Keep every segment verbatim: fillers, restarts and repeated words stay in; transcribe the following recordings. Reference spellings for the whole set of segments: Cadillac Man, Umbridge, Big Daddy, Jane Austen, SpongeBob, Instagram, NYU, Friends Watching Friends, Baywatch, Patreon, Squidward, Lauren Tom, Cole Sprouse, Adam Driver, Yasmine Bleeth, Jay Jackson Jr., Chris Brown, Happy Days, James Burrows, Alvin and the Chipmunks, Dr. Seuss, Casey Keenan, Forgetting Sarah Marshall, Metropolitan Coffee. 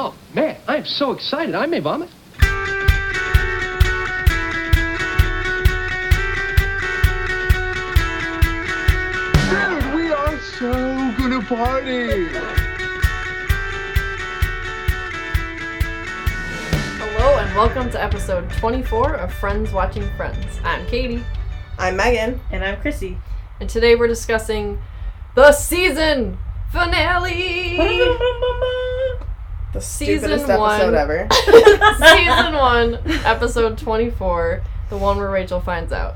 Oh, man, I am so excited. I may vomit. Dude, we are so gonna party. Hello, and welcome to episode twenty-four of Friends Watching Friends. I'm Katie. I'm Megan. And I'm Chrissy. And today we're discussing the season finale. The stupidest season one, episode ever. Season one, episode twenty-four, the one where Rachel finds out.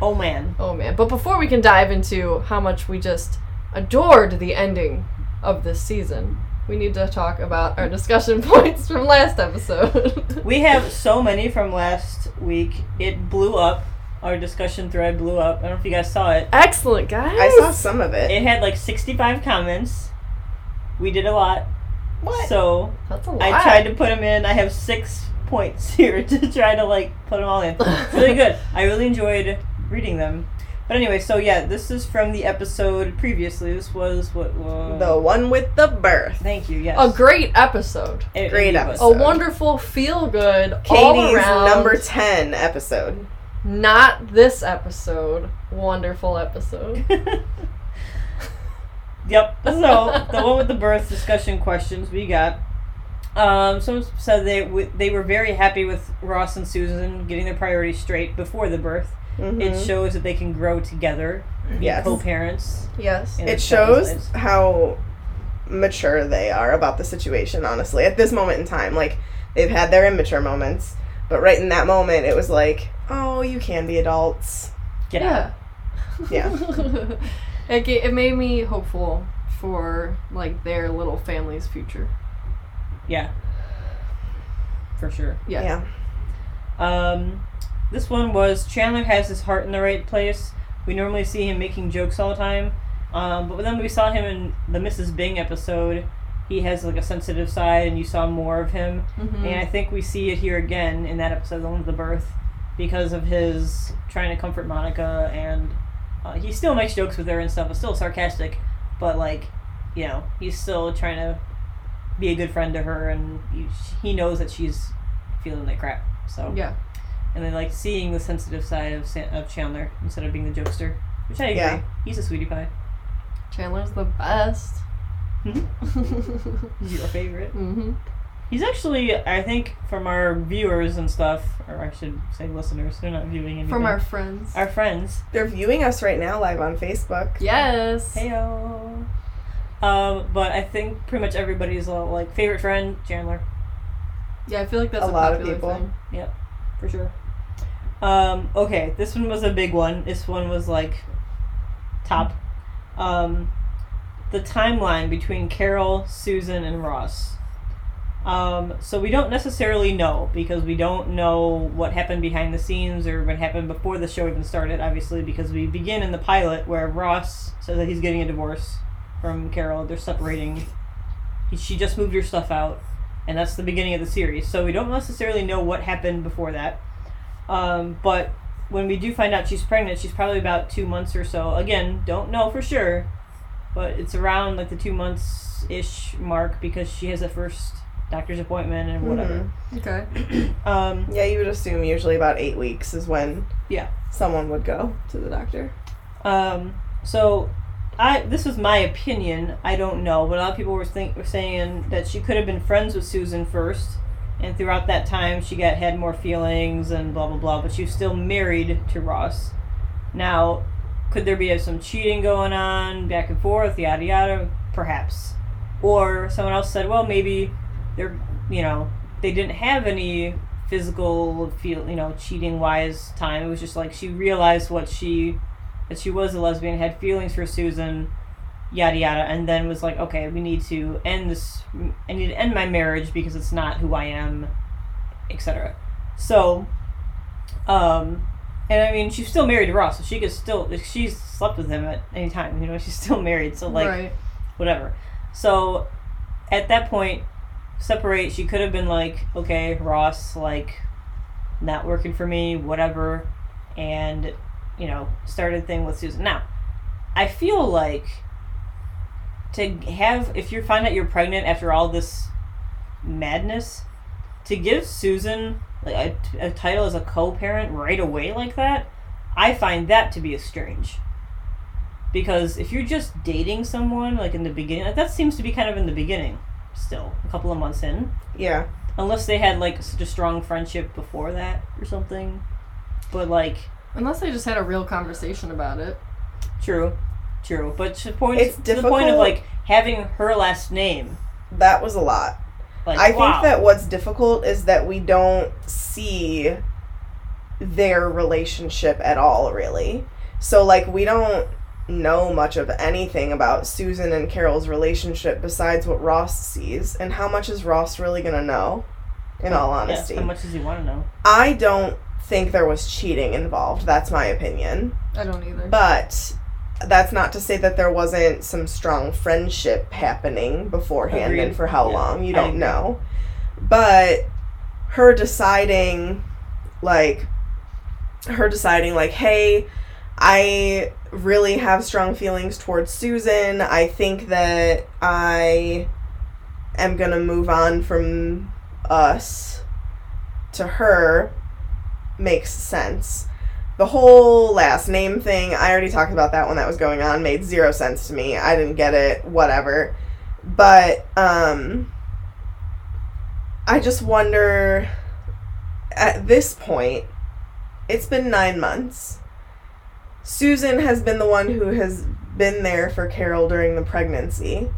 Oh man. Oh man. But before we can dive into how much we just adored the ending of this season, we need to talk about our discussion points from last episode. We have so many from last week. It blew up. Our discussion thread blew up. I don't know if you guys saw it. Excellent, guys. I saw some of it. It had like sixty-five comments. We did a lot. What? So, that's a lot. I tried to put them in. I have six points here to try to, like, put them all in. It's really good. I really enjoyed reading them. But anyway, so, yeah, this is from the episode previously. This was what was... The one with the birth. Thank you, yes. A great episode. A great episode. A wonderful, feel-good, all-around... Katie's number ten episode. Not this episode. Wonderful episode. Yep. So the one with the birth discussion questions we got. Um, someone said they w- they were very happy with Ross and Susan getting their priorities straight before the birth. Mm-hmm. It shows that they can grow together. Yes. Co-parents. Yes. It shows how mature they are about the situation. Honestly, at this moment in time, like they've had their immature moments, but right in that moment, it was like, oh, you can be adults. Get yeah. Out. Yeah. It, it made me hopeful for, like, their little family's future. Yeah. For sure. Yeah. yeah. Um, this one was, Chandler has his heart in the right place. We normally see him making jokes all the time. Um, but then we saw him in the Missus Bing episode. He has, like, a sensitive side, and you saw more of him. Mm-hmm. And I think we see it here again in that episode, the one with the birth, because of his trying to comfort Monica and... Uh, he still makes jokes with her and stuff. It's still sarcastic, but, like, you know, he's still trying to be a good friend to her, and he, he knows that she's feeling like crap, so. Yeah. And then, like, seeing the sensitive side of San- of Chandler instead of being the jokester, which I agree. Yeah. He's a sweetie pie. Chandler's the best. He's your favorite. Mm-hmm. He's actually, I think, from our viewers and stuff, or I should say listeners, they're not viewing anything. From our friends. Our friends. They're viewing us right now live on Facebook. Yes. Heyo. Um, but I think pretty much everybody's, like, favorite friend, Chandler. Yeah, I feel like that's a, a lot of people. Thing. Yep, for sure. Um, okay, this one was a big one. This one was, like, top. Um, the timeline between Carol, Susan, and Ross. Um, so we don't necessarily know, because we don't know what happened behind the scenes or what happened before the show even started, obviously, because we begin in the pilot where Ross says that he's getting a divorce from Carol. They're separating. He, she just moved her stuff out, and that's the beginning of the series. So we don't necessarily know what happened before that. Um, but when we do find out she's pregnant, she's probably about two months or so. Again, don't know for sure, but it's around, like, the two months-ish mark, because she has a first... doctor's appointment and whatever. Mm-hmm. Okay. um, yeah, you would assume usually about eight weeks is when yeah. someone would go to the doctor. Um, so, I this was my opinion. I don't know, but a lot of people were, think, were saying that she could have been friends with Susan first, and throughout that time she got had more feelings and blah, blah, blah, but she was still married to Ross. Now, could there be some cheating going on, back and forth, yada, yada? Perhaps. Or someone else said, well, maybe... They're, you know, they didn't have any physical, feel, you know, cheating-wise time. It was just like she realized what she, that she was a lesbian, had feelings for Susan, yada yada, and then was like, okay, we need to end this. I need to end my marriage because it's not who I am, et cetera. So, um, and I mean, she's still married to Ross, so she could still, she's slept with him at any time. You know, she's still married, so like, right. Whatever. So, at that point. Separate, she could have been like, okay, Ross, like, not working for me, whatever, and, you know, started thing with Susan. Now, I feel like to have, if you find out you're pregnant after all this madness to give Susan like a, a title as a co-parent right away like that. I find that to be a strange, because if you're just dating someone like in the beginning, like, that seems to be kind of in the beginning still, a couple of months in. Yeah. Unless they had like such a strong friendship before that or something. But like, unless they just had a real conversation about it. True. True. But to, point, to the point of like having her last name. That was a lot. Like, I wow. think that what's difficult is that we don't see their relationship at all, really. So like, we don't know much of anything about Susan and Carol's relationship besides what Ross sees. And how much is Ross really gonna know, in all honesty? Yeah, how much does he want to know? I don't think there was cheating involved. That's my opinion. I don't either. But that's not to say that there wasn't some strong friendship happening beforehand. Agreed. And for how yeah. long, you don't know. But her deciding, like, her deciding, like, hey, I really have strong feelings towards Susan. I think that I am going to move on from us to her makes sense. The whole last name thing, I already talked about that when that was going on, made zero sense to me. I didn't get it, whatever. But um, I just wonder, at this point, it's been nine months. Susan has been the one who has been there for Carol during the pregnancy,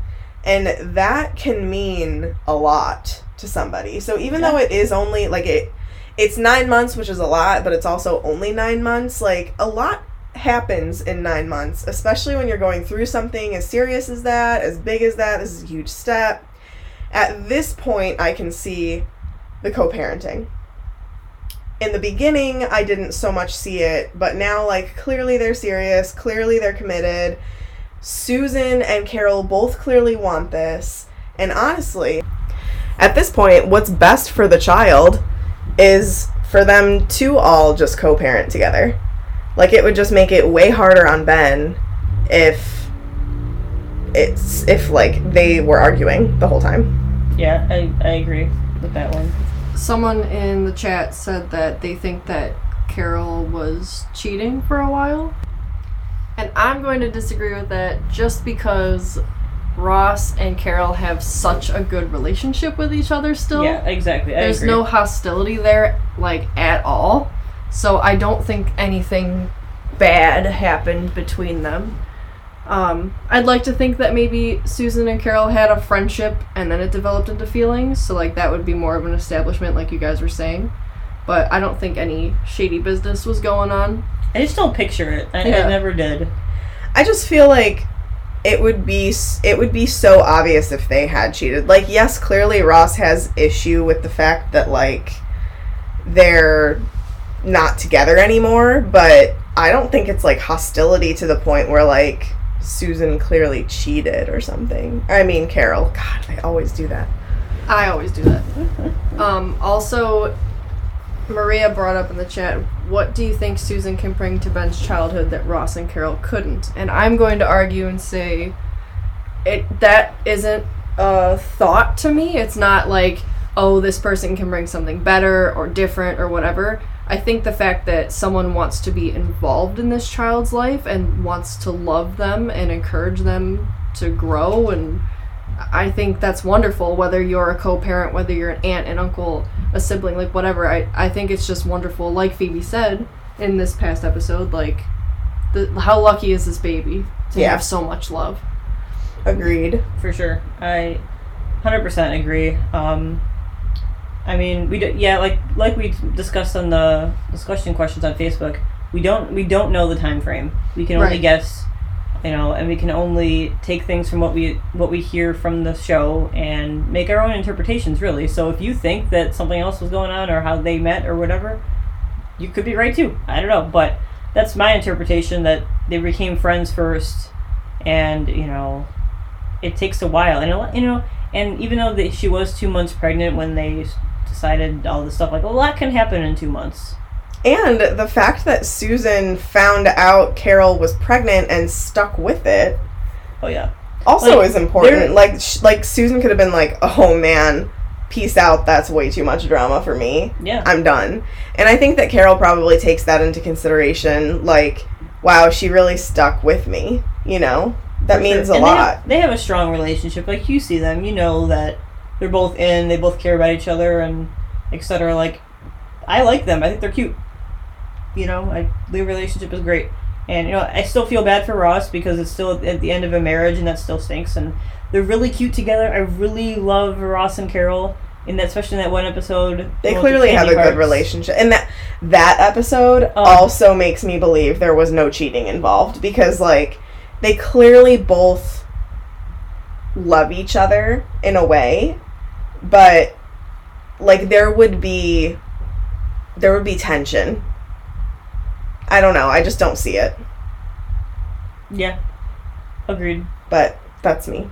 and that can mean a lot to somebody. So even yeah. though it is only, like, it, it's nine months, which is a lot, but it's also only nine months, like, a lot happens in nine months, especially when you're going through something as serious as that, as big as that. This is a huge step. At this point, I can see the co-parenting. In the beginning, I didn't so much see it, but now, like, clearly they're serious, clearly they're committed. Susan and Carol both clearly want this, and honestly, at this point, what's best for the child is for them to all just co-parent together. Like, it would just make it way harder on Ben if it's, if, like, they were arguing the whole time. Yeah, I, I agree with that one. Someone in the chat said that they think that Carol was cheating for a while. And I'm going to disagree with that just because Ross and Carol have such a good relationship with each other still. Yeah, exactly. I There's agree. no hostility there, like, at all. So I don't think anything bad happened between them. Um, I'd like to think that maybe Susan and Carol had a friendship and then it developed into feelings, so, like, that would be more of an establishment, like you guys were saying. But I don't think any shady business was going on. I just don't picture it. I, yeah. I never did. I just feel like it would be it would be so obvious if they had cheated. Like, yes, clearly Ross has issue with the fact that, like, they're not together anymore, but I don't think it's, like, hostility to the point where, like, Susan clearly cheated or something. I mean, Carol. God, I always do that. I always do that. Um, also, Maria brought up in the chat, what do you think Susan can bring to Ben's childhood that Ross and Carol couldn't? And I'm going to argue and say it that isn't a thought to me. It's not like, oh, this person can bring something better or different or whatever. I think the fact that someone wants to be involved in this child's life and wants to love them and encourage them to grow, and I think that's wonderful, whether you're a co-parent, whether you're an aunt, an uncle, a sibling, like, whatever. I, I think it's just wonderful. Like Phoebe said in this past episode, like, the, how lucky is this baby to yeah. have so much love? Agreed. For sure. I one hundred percent agree. Um... I mean, we do, yeah, like like we discussed on the discussion questions on Facebook. We don't we don't know the time frame. We can only right. guess, you know, and we can only take things from what we what we hear from the show and make our own interpretations, really. So if you think that something else was going on or how they met or whatever, you could be right too. I don't know, but that's my interpretation, that they became friends first, and, you know, it takes a while, and, you know, and even though the, she was two months pregnant when they decided all this stuff, like, a lot can happen in two months. And the fact that Susan found out Carol was pregnant and stuck with it. Oh, yeah. Also, like, is important. Like, sh- like Susan could have been like, oh, man, peace out, that's way too much drama for me. Yeah. I'm done. And I think that Carol probably takes that into consideration, like, wow, she really stuck with me, you know? That for means sure. a and lot. They have, they have a strong relationship. Like, you see them, you know that they're both in, they both care about each other, and et cetera. Like, I like them. I think they're cute. You know, I, the relationship is great. And, you know, I still feel bad for Ross because it's still at the end of a marriage, and that still stinks. And they're really cute together. I really love Ross and Carol, in that, especially in that one episode. They clearly have a good relationship. And that that episode um, also makes me believe there was no cheating involved, because, like, they clearly both love each other in a way, but, like, there would be there would be tension. I don't know. I just don't see it. Yeah. Agreed. But that's me.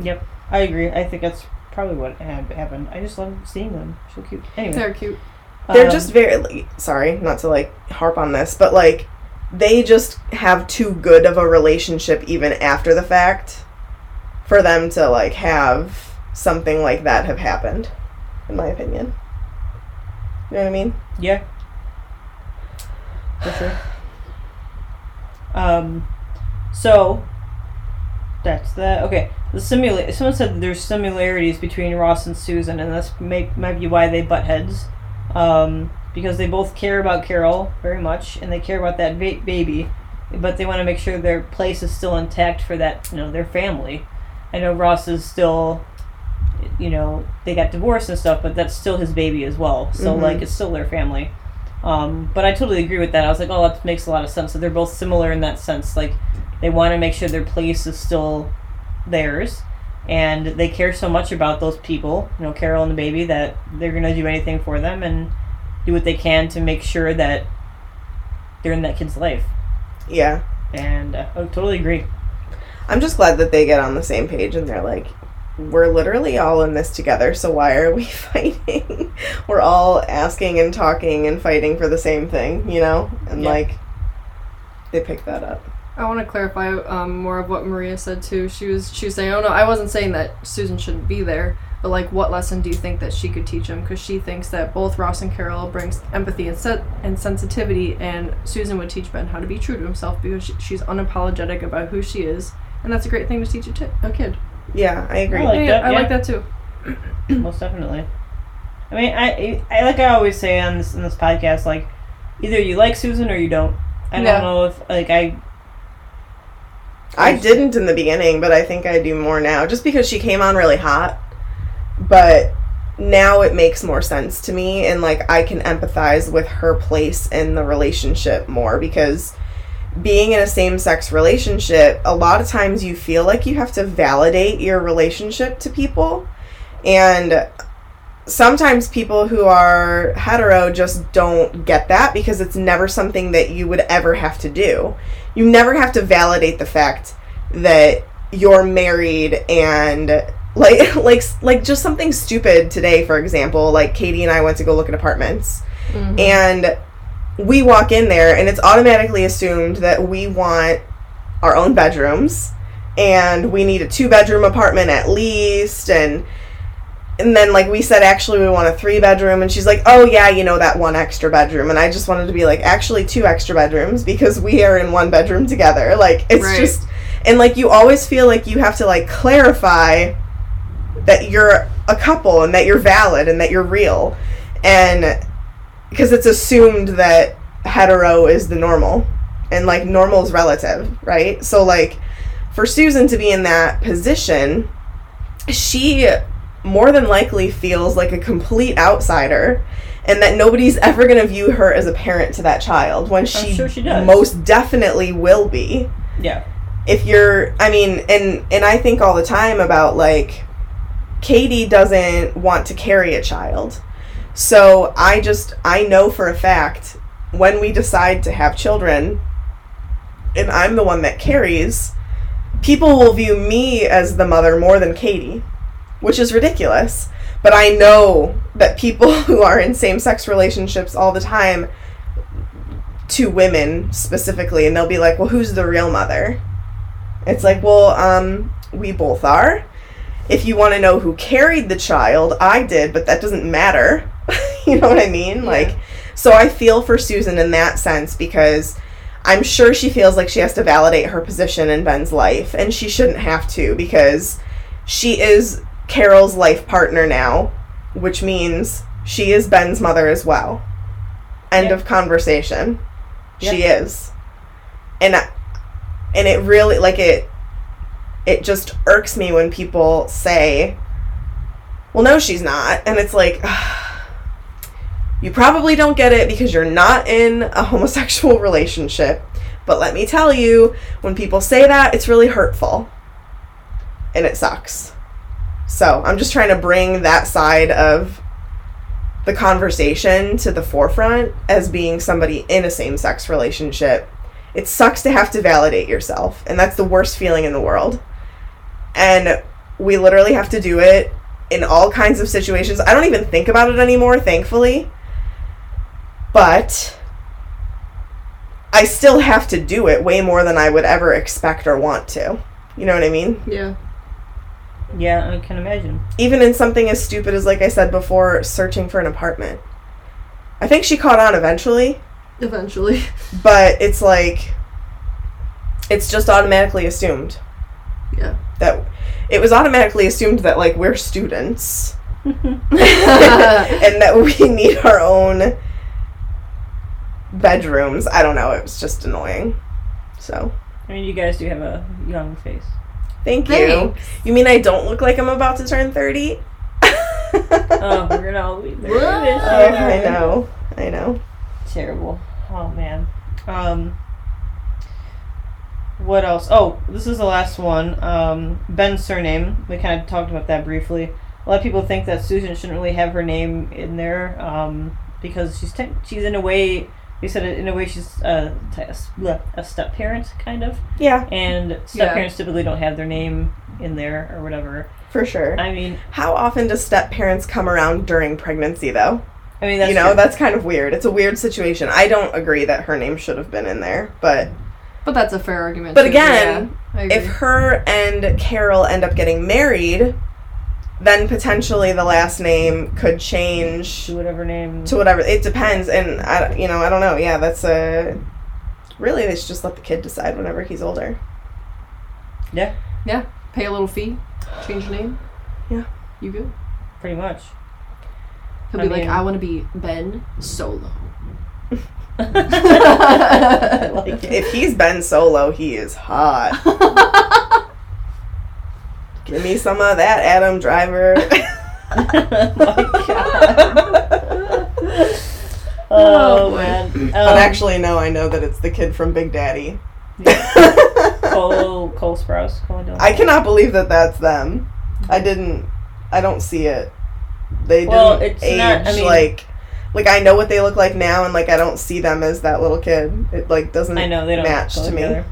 Yep. I agree. I think that's probably what happened. I just love seeing them. So cute. Anyway. They're cute. Um, They're just very... Sorry, not to, like, harp on this, but, like, they just have too good of a relationship even after the fact for them to, like, have something like that have happened, in my opinion. You know what I mean? Yeah. For sure. Um, so, that's that. Okay. The simula- Someone said there's similarities between Ross and Susan, and that's may- might be why they butt heads. Um, because they both care about Carol very much, and they care about that va- baby, but they want to make sure their place is still intact for that, you know, their family. I know Ross is still... you know, they got divorced and stuff, but that's still his baby as well. So, mm-hmm. like, it's still their family. Um, but I totally agree with that. I was like, oh, that makes a lot of sense. So they're both similar in that sense. Like, they want to make sure their place is still theirs. And they care so much about those people, you know, Carol and the baby, that they're going to do anything for them and do what they can to make sure that they're in that kid's life. Yeah. And uh, I totally agree. I'm just glad that they get on the same page and they're like, we're literally all in this together, so why are we fighting? We're all asking and talking and fighting for the same thing, you know? And, yeah. like, they picked that up. I want to clarify um, more of what Maria said, too. She was, she was saying, oh, no, I wasn't saying that Susan shouldn't be there, but, like, what lesson do you think that she could teach him? Because she thinks that both Ross and Carol brings empathy and, se- and sensitivity, and Susan would teach Ben how to be true to himself because she, she's unapologetic about who she is, and that's a great thing to teach a, t- a kid. Yeah, I agree. I like, yeah, that, I yeah. like that too. Most definitely. I mean, I, I like I always say on this in this podcast, like, either you like Susan or you don't. I yeah. don't know if like I. I, I didn't in the beginning, but I think I do more now, just because she came on really hot. But now it makes more sense to me, and like I can empathize with her place in the relationship more because. Being in a same-sex relationship, a lot of times you feel like you have to validate your relationship to people, and sometimes people who are hetero just don't get that because it's never something that you would ever have to do. You never have to validate the fact that you're married and like like like just something stupid today, for example, like Katie and I went to go look at apartments, mm-hmm. and we walk in there, and it's automatically assumed that we want our own bedrooms, and we need a two-bedroom apartment at least, and and then, like, we said, actually, we want a three-bedroom, and she's like, oh, yeah, you know, that one extra bedroom, and I just wanted to be like, actually, two extra bedrooms, because we are in one bedroom together. Like, it's right. just, and, like, you always feel like you have to, like, clarify that you're a couple, and that you're valid, and that you're real, and... because it's assumed that hetero is the normal, and, like, normal is relative, right? So, like, for Susan to be in that position, she more than likely feels like a complete outsider, and that nobody's ever going to view her as a parent to that child, when she, sure she does. Most definitely will be. Yeah. If you're, I mean, and, and I think all the time about, like, Katie doesn't want to carry a child. So I just, I know for a fact, when we decide to have children, and I'm the one that carries, people will view me as the mother more than Katie, which is ridiculous. But I know that people who are in same-sex relationships all the time, to women specifically, and they'll be like, well, who's the real mother? It's like, well, um, we both are. If you want to know who carried the child, I did, but that doesn't matter. You know what I mean? Yeah. Like, so I feel for Susan in that sense, because I'm sure she feels like she has to validate her position in Ben's life, and she shouldn't have to, because she is Carol's life partner now, which means she is Ben's mother as well. End yep. of conversation. Yep. She is. And I, and it really, like, it it just irks me when people say, well, no, she's not. And it's like, ugh, you probably don't get it because you're not in a homosexual relationship. But let me tell you, when people say that, it's really hurtful. And it sucks. So I'm just trying to bring that side of the conversation to the forefront as being somebody in a same-sex relationship. It sucks to have to validate yourself, and that's the worst feeling in the world. And we literally have to do it in all kinds of situations. I don't even think about it anymore, thankfully. But I still have to do it way more than I would ever expect or want to. You know what I mean? Yeah. Yeah, I can imagine. Even in something as stupid as, like I said before, searching for an apartment. I think she caught on eventually. Eventually. But it's like, it's just automatically assumed. Yeah. That it was automatically assumed that, like, we're students. And that we need our own bedrooms. I don't know. It was just annoying. So. I mean, you guys do have a young face. Thank you. Thanks. You mean I don't look like I'm about to turn thirty? Oh, we're going to all be thirty. Oh, I know. I know. Terrible. Oh, man. Um, what else? Oh, this is the last one. Um, Ben's surname. We kind of talked about that briefly. A lot of people think that Susan shouldn't really have her name in there um, because she's te- she's in a way... You said in a way she's uh, a step-parent, kind of. Yeah. And step-parents yeah. typically don't have their name in there or whatever. For sure. I mean... How often do step-parents come around during pregnancy, though? I mean, that's... You know, true. That's kind of weird. It's a weird situation. I don't agree that her name should have been in there, but... But that's a fair argument. But too. again, yeah, if her and Carol end up getting married... Then potentially the last name could change to whatever name to whatever it depends, and I you know I don't know. Yeah, that's a really they should just let the kid decide whenever he's older. Yeah, yeah. Pay a little fee, change name. Yeah, you good? Pretty much. He'll I be mean, like, I want to be Ben Solo. I like it. If he's Ben Solo, he is hot. Give me some of that, Adam Driver. Oh, my God. oh, oh, man. Um, but actually, no, I know that it's the kid from Big Daddy. Yeah. Cole, Cole Sprouse. Cole, I cannot believe that that's them. I didn't, I don't see it. They well, didn't it's age, not, I mean, like, like, I know what they look like now, and, like, I don't see them as that little kid. It, like, doesn't I know, they don't match to me. Together.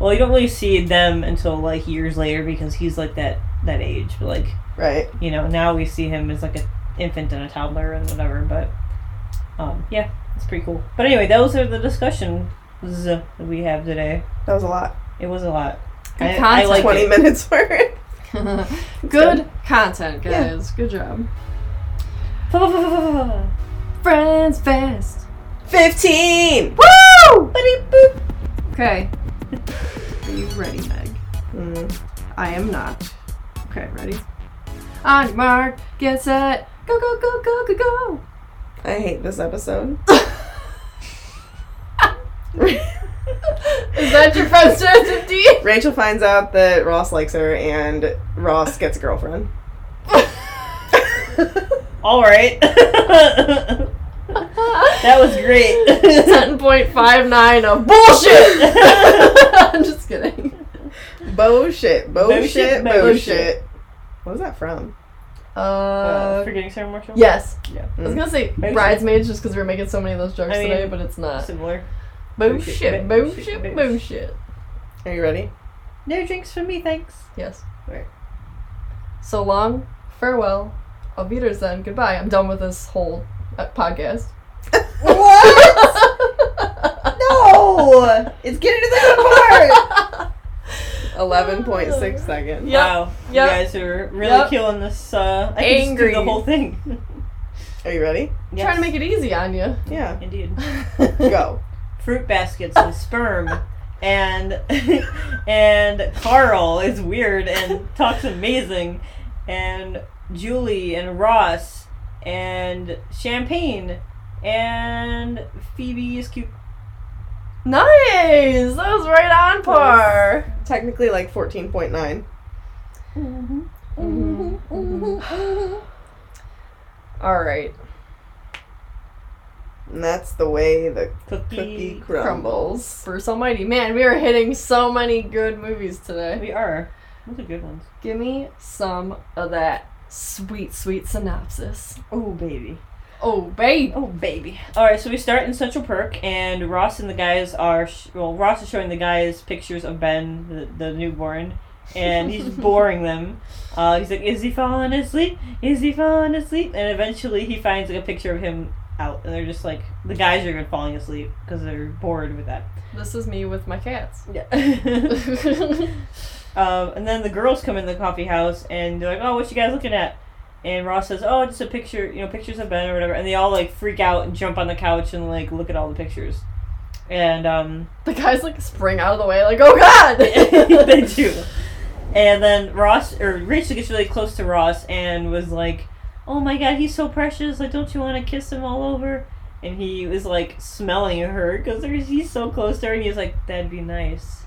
Well, you don't really see them until, like, years later because he's, like, that, that age. But, like, right. you know, now we see him as, like, an infant and a toddler and whatever. But, um, yeah, it's pretty cool. But anyway, those are the discussions that we have today. That was a lot. It was a lot. Good I, I like twenty it. minutes worth. Good so, content, guys. Yeah. Good job. Friends Fest. fifteen! Woo! Okay. Are you ready, Meg? Mm. I am not. Okay, ready? On your mark, get set, go, go, go, go, go, go. I hate this episode. Is that your first chance of D? Rachel finds out that Ross likes her, and Ross gets a girlfriend. All right. That was great. ten point five nine of bullshit. I'm just kidding. Bullshit, bullshit, bullshit. What was that from? Uh, uh, Forgetting Sarah Marshall? Yes. Yeah. I was going to say Maybe Bridesmaids so. just because we were making so many of those jokes I mean, today, but it's not. Similar. Bullshit, bullshit, bullshit. Are you ready? No drinks for me, thanks. Yes. All right. So long, farewell, auf Wiedersehen, goodbye. I'm done with this whole... Uh, podcast. What? No! It's getting to the good part! eleven point six seconds. Yep. Wow. Yep. You guys are really yep. killing this. Uh, I can Angry. Just do the whole thing. Are you ready? Yes. Trying to make it easy on you. Yeah. Indeed. Go. Fruit baskets and sperm. And and Carl is weird and talks amazing. And Julie and Ross and Champagne and Phoebe is cute. Nice! That was right on par. Nice. Technically like fourteen point nine. Mm-hmm. Mm-hmm. Mm-hmm. Alright. And that's the way the cookie, cookie crumbles. crumbles. Bruce Almighty. Man, we are hitting so many good movies today. We are. Those are good ones. Give me some of that sweet, sweet synopsis. Oh, baby. Oh, baby. Oh, baby. All right, so we start in Central Perk, and Ross and the guys are... Sh- well, Ross is showing the guys pictures of Ben, the, the newborn, and he's boring them. Uh, he's like, is he falling asleep? Is he falling asleep? And eventually he finds like a picture of him out, and they're just like, the guys are even falling asleep because they're bored with that. This is me with my cats. Yeah. um, and then the girls come in the coffee house, and they're like, oh, what you guys looking at? And Ross says, oh, just a picture, you know, pictures of Ben or whatever. And they all, like, freak out and jump on the couch and, like, look at all the pictures. And, um... the guys, like, spring out of the way, like, oh, God! They do. And then Ross, or Rachel gets really close to Ross and was like, oh, my God, he's so precious. Like, don't you want to kiss him all over? And he was, like, smelling her because he's so close to her. And he's like, that'd be nice.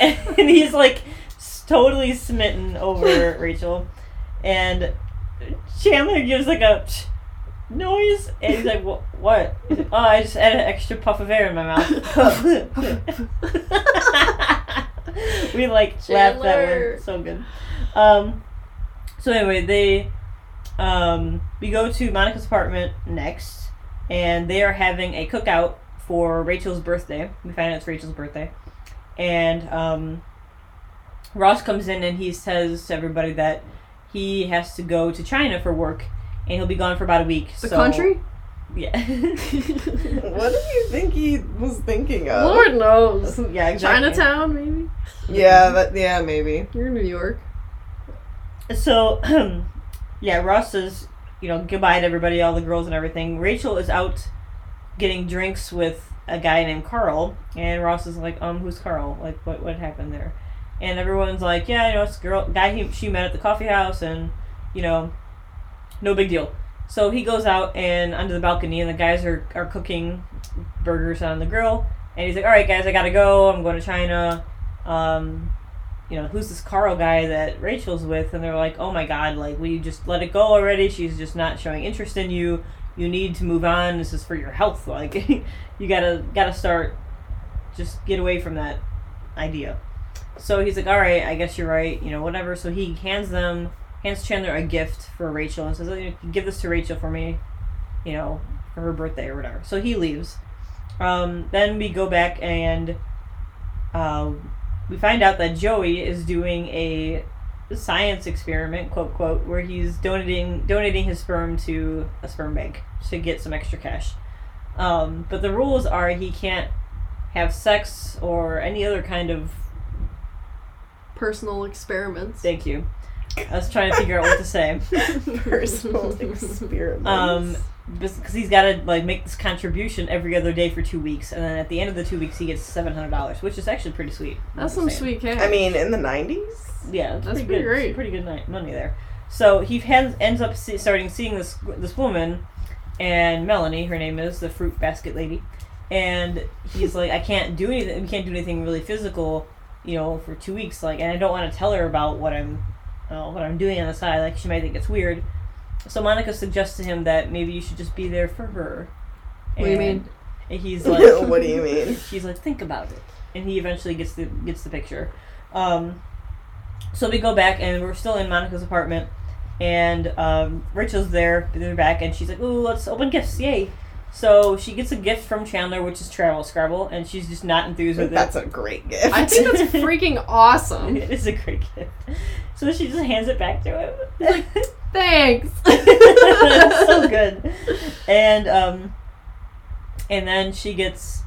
And he's, like, totally smitten over Rachel. And... Chandler gives like a noise, and he's like, "What? What?" He's like, oh, I just had an extra puff of air in my mouth. We like Chandler. Laughed that one. So good. Um, so anyway, they um, we go to Monica's apartment next, and they are having a cookout for Rachel's birthday. We find out it's Rachel's birthday, and um, Ross comes in and he says to everybody that he has to go to China for work, and he'll be gone for about a week. The so, country? Yeah. What do you think he was thinking of? Lord knows. Yeah, exactly. Chinatown, maybe? Yeah, but, yeah, maybe. You're in New York. So, yeah, Ross says, you know, goodbye to everybody, all the girls and everything. Rachel is out getting drinks with a guy named Carl, and Ross is like, um, who's Carl? Like, what, what happened there? And everyone's like, yeah, you know, it's a girl, guy he, she met at the coffee house, and, you know, no big deal. So he goes out and onto the balcony, and the guys are, are cooking burgers on the grill. And he's like, all right, guys, I got to go. I'm going to China. Um, you know, who's this Carl guy that Rachel's with? And they're like, oh, my God, like, will you just let it go already? She's just not showing interest in you. You need to move on. This is for your health. Like, you got to gotta start. Just get away from that idea. So he's like, all right, I guess you're right, you know, whatever. So he hands them, hands Chandler a gift for Rachel and says, oh, give this to Rachel for me, you know, for her birthday or whatever. So he leaves. Um, then we go back and uh, we find out that Joey is doing a science experiment, quote, quote, where he's donating donating his sperm to a sperm bank to get some extra cash. Um, but the rules are he can't have sex or any other kind of personal experiments. Thank you. I was trying to figure out what to say. Personal experiments. Um, because he's got to like make this contribution every other day for two weeks, and then at the end of the two weeks, he gets seven hundred dollars, which is actually pretty sweet. That's some sweet cash. I mean, in the nineties. Yeah, that's, that's pretty, pretty good, great. Pretty good night, money there. So he has, ends up see, starting seeing this this woman, and Melanie, her name is the fruit basket lady, and he's like, I can't do anything. We can't do anything really physical. You know, for two weeks, like, and I don't want to tell her about what I'm, uh, what I'm doing on the side. Like, she might think it's weird. So Monica suggests to him that maybe you should just be there for her. And what do you mean? And he's like, what do you mean? She's like, think about it. And he eventually gets the gets the picture. Um, so we go back, and we're still in Monica's apartment, and um, Rachel's there. They're back, and she's like, "Ooh, let's open gifts! Yay!" So she gets a gift from Chandler, which is Travel Scrabble, and she's just not enthused with that's it. That's a great gift. I think that's freaking awesome. It is a great gift. So she just hands it back to him. He's like, thanks. That's so good. And um, and then she gets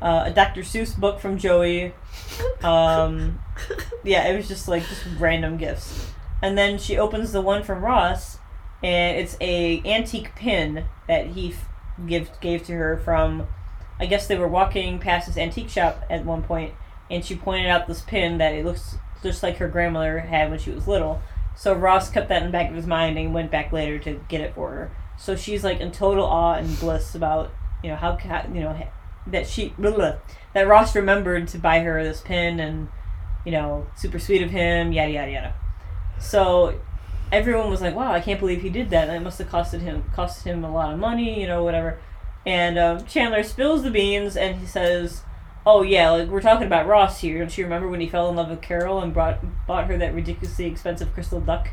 uh, a Doctor Seuss book from Joey. Um, yeah, it was just like just random gifts. And then she opens the one from Ross, and it's a antique pin that he f- give, gave to her from, I guess they were walking past this antique shop at one point, and she pointed out this pin that it looks just like her grandmother had when she was little. So Ross kept that in the back of his mind and went back later to get it for her. So she's like in total awe and bliss about, you know, how, how you know, that she, blah, blah, that Ross remembered to buy her this pin, and, you know, super sweet of him, yada, yada, yada. So everyone was like, wow, I can't believe he did that. And it must have costed him, costed him a lot of money, you know, whatever. And um, Chandler spills the beans, and he says, oh, yeah, like we're talking about Ross here. Don't you remember when he fell in love with Carol and brought bought her that ridiculously expensive crystal duck?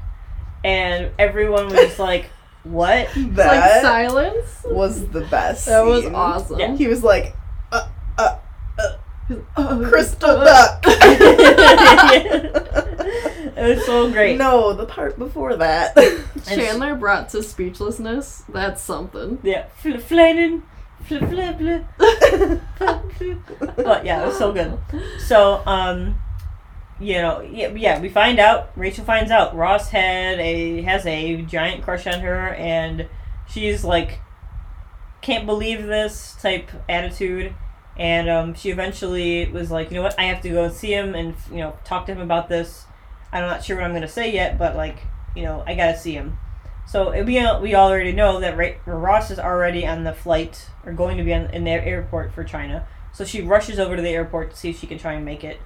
And everyone was just like, what? That like silence was the best. That was scene. Awesome. Yeah. He was like, uh, uh, uh, uh crystal uh, duck. It was so great. No, the part before that. Chandler brought to speechlessness. That's something. Yeah. Fladen. But yeah, it was so good. So, um, you know, yeah, yeah, we find out, Rachel finds out Ross had a, has a giant crush on her, and she's like, can't believe this type attitude. And, um, she eventually was like, you know what, I have to go and see him and, you know, talk to him about this. I'm not sure what I'm going to say yet, but like, you know, I got to see him. So we we already know that Ra- Ross is already on the flight, or going to be on, in their airport for China. So she rushes over to the airport to see if she can try and make it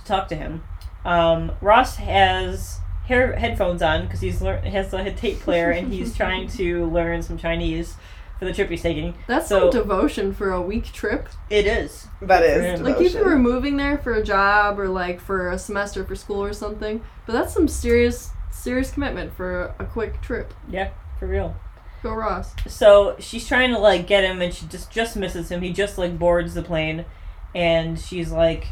to talk to him. Um, Ross has hair headphones on because he's lear- has a tape player, and he's trying to learn some Chinese for the trip he's taking. That's so, some devotion for a week trip. It is. That is like devotion. If you were moving there for a job or like for a semester for school or something, but that's some serious. Serious commitment for a quick trip. Yeah, for real. Go Ross. So she's trying to like get him, and she just just misses him. He just like boards the plane, and she's like,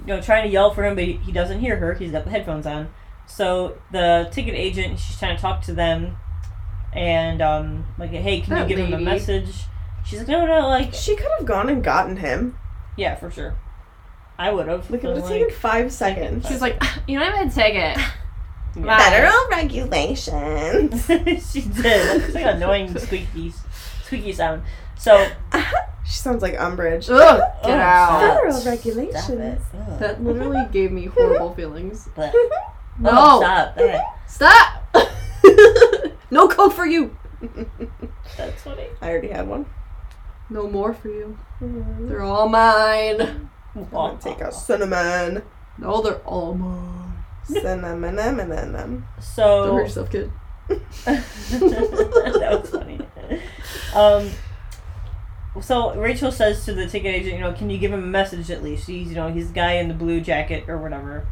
you know, trying to yell for him, but he, he doesn't hear her. He's got the headphones on. So the ticket agent, she's trying to talk to them, and um, like, hey, can that you give lady. him a message? She's like, no, no, like she could have gone and gotten him. Yeah, for sure. I would have. Like it would have taken five seconds. Five. She's like, you don't even take it. Wow. Federal regulations. She did. It's like an annoying squeaky, squeaky sound. So she sounds like Umbridge. Ugh, get oh, out. Federal regulations. That literally gave me horrible feelings. But, no, oh, stop. Right. Stop. No coke for you. That's funny. I already had one. No more for you. Mm. They're all mine. I'm gonna take out cinnamon. No, they're all mine. So don't hurt yourself, kid. That was funny. Um, so Rachel says to the ticket agent, you know, can you give him a message at least? He's, you know, he's the guy in the blue jacket or whatever.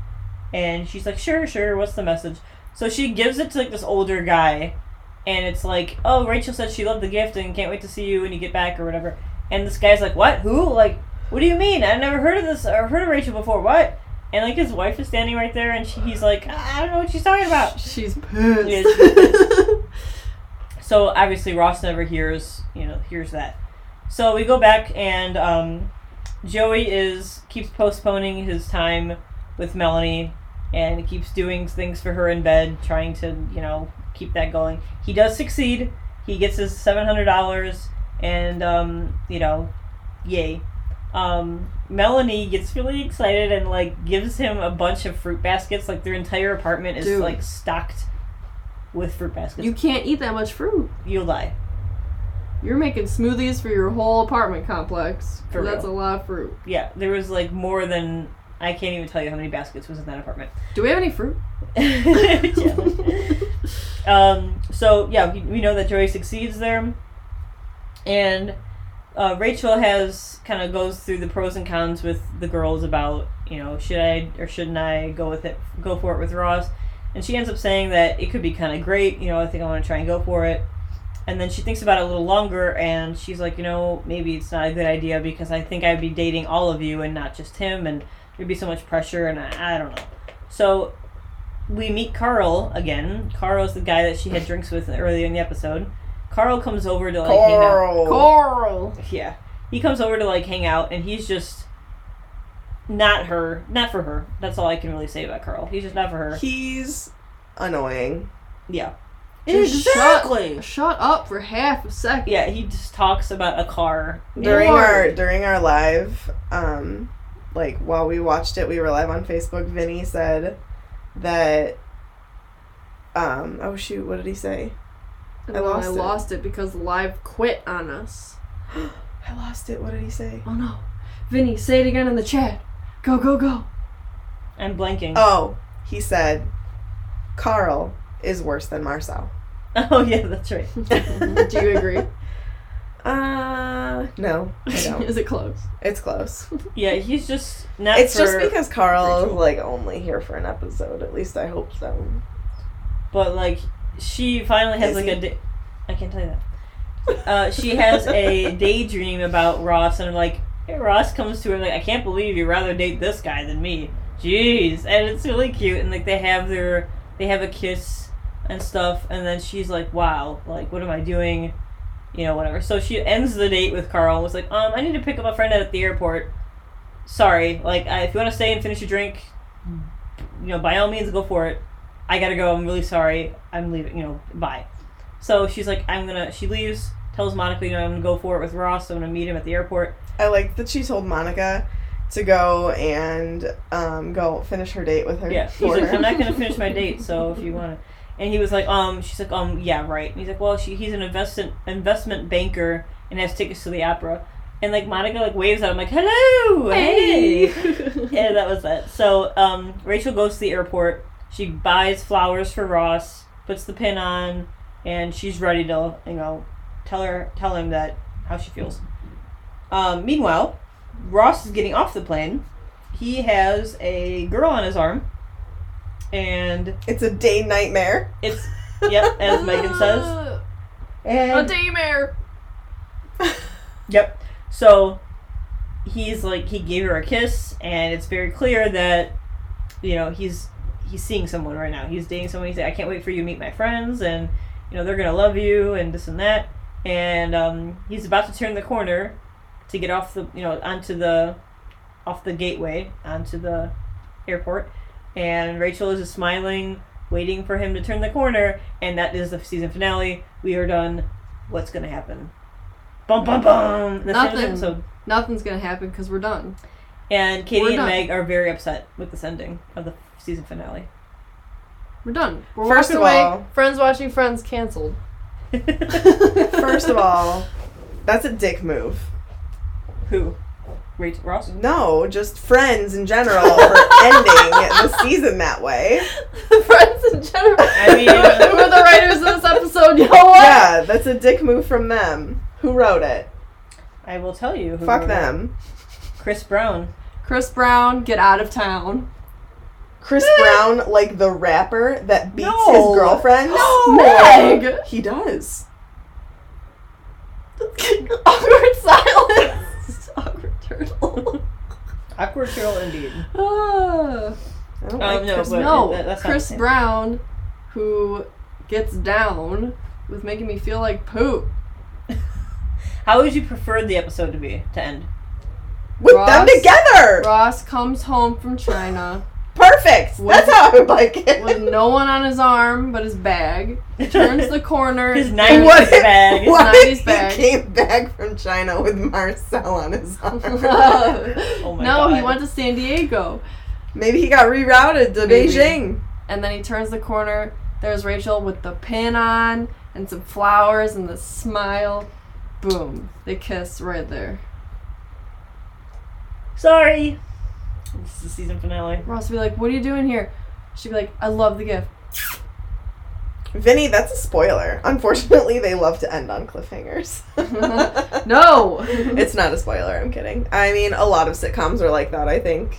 And she's like, sure, sure. What's the message? So she gives it to like this older guy, and it's like, oh, Rachel said she loved the gift and can't wait to see you when you get back or whatever. And this guy's like, what? Who? Like, what do you mean? I've never heard of this or heard of Rachel before. What? And, like, his wife is standing right there, and she, he's like, I don't know what she's talking about. She's pissed. Yeah, she's pissed. So, obviously, Ross never hears, you know, hears that. So, we go back, and um, Joey is, keeps postponing his time with Melanie, and keeps doing things for her in bed, trying to, you know, keep that going. He does succeed. He gets his seven hundred dollars, and, um, you know, yay. Um, Melanie gets really excited and, like, gives him a bunch of fruit baskets. Like, their entire apartment is, Dude. like, stocked with fruit baskets. You can't eat that much fruit. You'll die. You're making smoothies for your whole apartment complex. For real. That's a lot of fruit. Yeah, there was, like, more than... I can't even tell you how many baskets was in that apartment. Do we have any fruit? Yeah. um, so, yeah, we, we know that Joey succeeds there. And... Uh, Rachel has kind of goes through the pros and cons with the girls about, you know, should I or shouldn't I go with it, go for it with Ross? And she ends up saying that it could be kind of great. You know, I think I want to try and go for it. And then she thinks about it a little longer, and she's like, you know, maybe it's not a good idea because I think I'd be dating all of you and not just him, and there'd be so much pressure, and I, I don't know. So we meet Carl again. Carl's the guy that she had drinks with earlier in the episode. Carl comes over to, like, Carl. hang out. Carl! Yeah. He comes over to, like, hang out, and he's just not her. Not for her. That's all I can really say about Carl. He's just not for her. He's annoying. Yeah. Just exactly. Shut, shut up for half a second. Yeah, he just talks about a car. During Lord. our during our live, um, like, while we watched it, we were live on Facebook, Vinny said that, um, oh, shoot, what did he say? And I lost I it. lost it because live quit on us. I lost it. What did he say? Oh, no. Vinny, say it again in the chat. Go, go, go. I'm blanking. Oh, he said, Carl is worse than Marcel. Oh, yeah, that's right. Do you agree? Uh, no, I don't. Is it close? It's close. Yeah, he's just not It's for just because Carl is, like, only here for an episode. At least I hope so. But, like, she finally has, is like, he? a... Di- I can't tell you that. Uh, she has a daydream about Ross, and I'm like, hey, Ross comes to her, like, I can't believe you'd rather date this guy than me. Jeez. And it's really cute, and, like, they have their, they have a kiss and stuff, and then she's like, wow, like, what am I doing? You know, whatever. So she ends the date with Carl, and was like, um, I need to pick up a friend at the airport. Sorry. Like, I, if you want to stay and finish your drink, you know, by all means, go for it. I gotta go. I'm really sorry. I'm leaving. You know, bye. So she's like, I'm gonna, she leaves, tells Monica, you know, I'm gonna go for it with Ross, I'm gonna meet him at the airport. I like that she told Monica to go and um, go finish her date with her. Yeah, she's like, I'm not gonna finish my date, so if you wanna. And he was like, um, she's like, um, yeah, right. And he's like, well, she, he's an investment investment banker and has tickets to the opera. And, like, Monica, like, waves at him, like, hello, hey. hey. Yeah, that was that. So um, Rachel goes to the airport. She buys flowers for Ross, puts the pin on, and she's ready to, you know, tell her, tell him that, how she feels. Um, meanwhile, Ross is getting off the plane. He has a girl on his arm, and it's a day nightmare. It's, yep, as Megan says. And a daymare. Yep. So, he's like, he gave her a kiss, and it's very clear that, you know, he's, he's seeing someone right now. He's dating someone. He's like, I can't wait for you to meet my friends, and, you know, they're going to love you and this and that. And um, he's about to turn the corner to get off the, you know, onto the, off the gateway, onto the airport. And Rachel is just smiling, waiting for him to turn the corner. And that is the season finale. We are done. What's going to happen? Bum, bum, bum. That's Nothing. The end of the episode. Nothing's going to happen because we're done. And Katie we're and done. Meg are very upset with this ending of the season finale. We're done. We're First of away. all, Friends Watching Friends canceled. First of all, that's a dick move. Who? Rachel Ross? No, just Friends in general for ending the season that way. Friends in general. I mean, we're the writers of this episode. You know what? Yeah, that's a dick move from them. Who wrote it? I will tell you. Who Fuck wrote them. It. Chris Brown. Chris Brown, get out of town. Chris Meg. Brown, like the rapper that beats no. his girlfriend? No, Meg! He does. Awkward silence. Awkward turtle. Awkward turtle indeed. Uh, I don't um, like no, Chris, no. It, that, Chris Brown, who gets down with making me feel like poop. How would you prefer the episode to be, to end? With Ross, them together! Ross comes home from China. Perfect! With, That's how I would like it. With no one on his arm but his bag. Turns the corner. His nineties what bag. His what nineties bag. He came back from China with Marcel on his arm. Oh my no, God. He went to San Diego. Maybe he got rerouted to Maybe. Beijing. And then he turns the corner. There's Rachel with the pin on and some flowers and the smile. Boom. They kiss right there. Sorry. This is the season finale. Ross would be like, what are you doing here? She'd be like, I love the gift. Vinny, that's a spoiler. Unfortunately, they love to end on cliffhangers. No! It's not a spoiler, I'm kidding. I mean, a lot of sitcoms are like that, I think.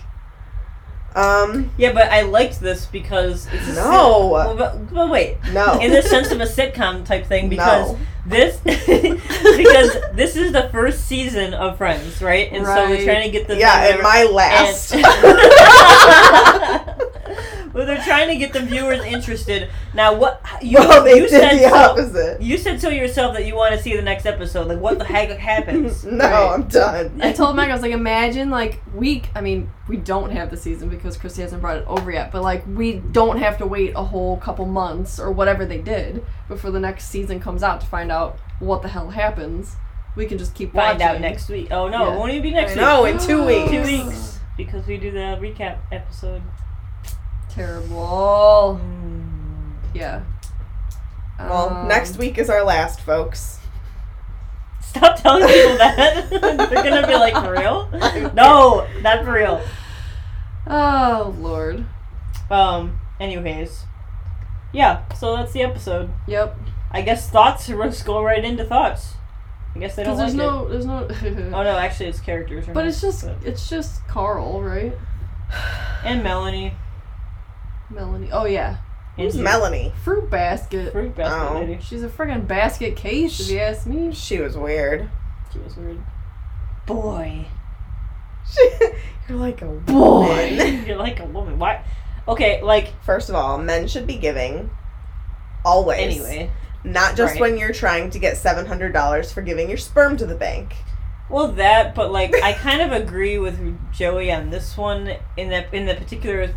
Um, yeah, but I liked this because... It's no! Well, but, but wait. No. In the sense of a sitcom type thing, because no. this because this is the first season of Friends, right? And right. so we're trying to get the... Yeah, and my last. And Well, they're trying to get the viewers interested. Now, what you, well, they you did said the so, opposite. You said so yourself that you want to see the next episode. Like, what the heck happens? No, right? I'm done. I told Meg, I was like, imagine like we. I mean, we don't have the season because Christy hasn't brought it over yet. But like, we don't have to wait a whole couple months or whatever they did before the next season comes out to find out what the hell happens. We can just keep find watching. Find out next week. Oh no, yeah. It won't even be next week. No, in two weeks. Two weeks because we do the recap episode. Terrible. Mm. Yeah. Well, um, next week is our last, folks. Stop telling people that. They're gonna be like, for real? No, not for real. Oh Lord. Um. Anyways. Yeah. So that's the episode. Yep. I guess thoughts. Let's go right into thoughts. I guess they don't like no, it. There's no, there's no. Oh no, actually, it's characters. But not, it's just, but. it's just Carl, right? And Melanie. Melanie. Oh yeah. Who's Melanie? Fruit basket. Fruit basket oh. lady. She's a friggin' basket case, if you ask me. She was weird. She was weird. Boy. You're like a boy. You're like a woman. Why? Okay, like first of all, men should be giving. Always. Anyway. Not just right. when you're trying to get seven hundred dollars for giving your sperm to the bank. Well, that, but, like, I kind of agree with Joey on this one in that in the particular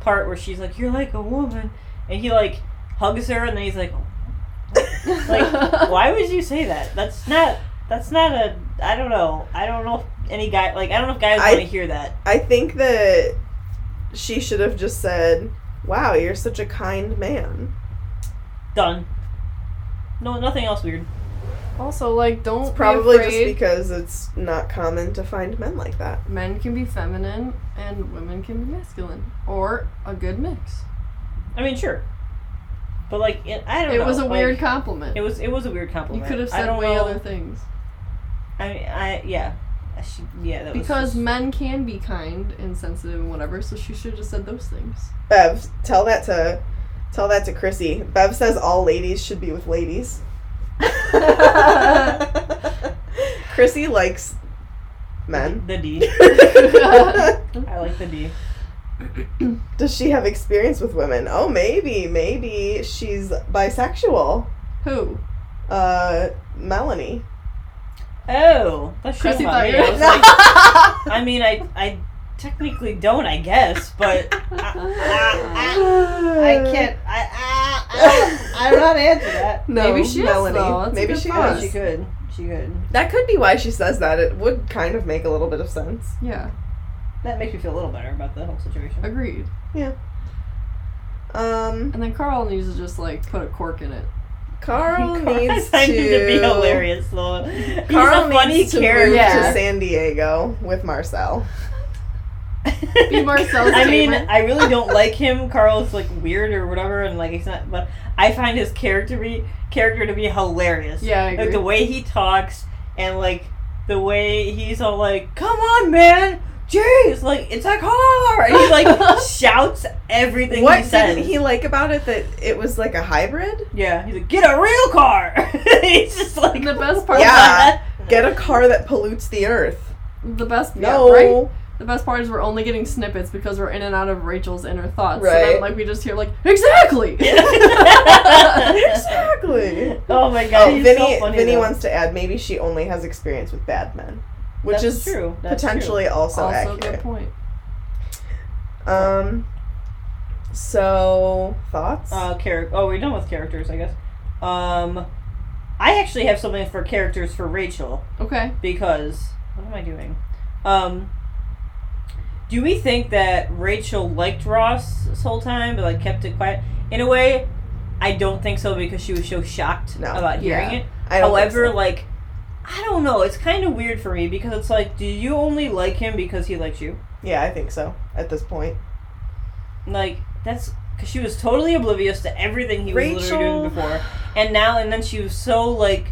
part where she's like, you're like a woman. And he, like, hugs her, and then he's like, oh. Like, why would you say that? That's not, that's not a, I don't know. I don't know if any guy, like, I don't know if guys want to hear that. I think that she should have just said, wow, you're such a kind man. Done. No, nothing else weird. Also, like, don't it's probably be afraid. Just because it's not common to find men like that. Men can be feminine, and women can be masculine. Or a good mix. I mean, sure. But, like, it, I don't it know. It was a like, weird compliment. It was It was a weird compliment. You could have said way know. other things. I mean, I, yeah. I should, yeah, that because was just... men can be kind and sensitive and whatever, so she should have said those things. Bev, tell that to... Tell that to Chrissy. Bev says all ladies should be with ladies. Chrissy likes men. The D. I like the D. Does she have experience with women? Oh, maybe. Maybe she's bisexual. Who? Uh, Melanie. Oh. That's Chrissy thought you were. I mean, I... I technically don't, I guess, but uh, uh, uh, I can't. I, uh, uh, I'm not into that. No, maybe she Melanie. Is, though. Maybe she is. She could. She could. That could be why she says that. It would kind of make a little bit of sense. Yeah. That makes me feel a little better about the whole situation. Agreed. Yeah. Um. And then Carl needs to just like put a cork in it. Carl, Carl needs to, to be hilarious, though. Carl needs to move yeah. to San Diego with Marcel. Be Marcel's I mean, favorite. I really don't like him. Carl's like weird or whatever, and like he's not. But I find his character be character to be hilarious. Yeah, I agree. Like the way he talks and like the way he's all like, "Come on, man, jeez, like it's a car," and he like shouts everything. What he says. Didn't he like about it that it was like a hybrid? Yeah, he's like, "Get a real car." He's just like the best part. Yeah, of that. Get a car that pollutes the earth. The best. No. Yeah, right? The best part is we're only getting snippets because we're in and out of Rachel's inner thoughts. Right. So then, like, we just hear, like, exactly! Exactly! Oh, my God. Oh, Vinny, so funny, Vinny wants to add, maybe she only has experience with bad men. Which That's is true. That's potentially true. Also, also accurate. Also a good point. Um, so, thoughts? Uh, char- oh, we're done with characters, I guess. Um, I actually have something for characters for Rachel. Okay. Because, what am I doing? Um... Do we think that Rachel liked Ross this whole time, but, like, kept it quiet? In a way, I don't think so because she was so shocked no. about hearing yeah. it. I don't However, think so. like, I don't know. It's kind of weird for me because it's like, do you only like him because he likes you? Yeah, I think so at this point. Like, that's... Because she was totally oblivious to everything he Rachel. was literally doing before. And now, and then she was so, like,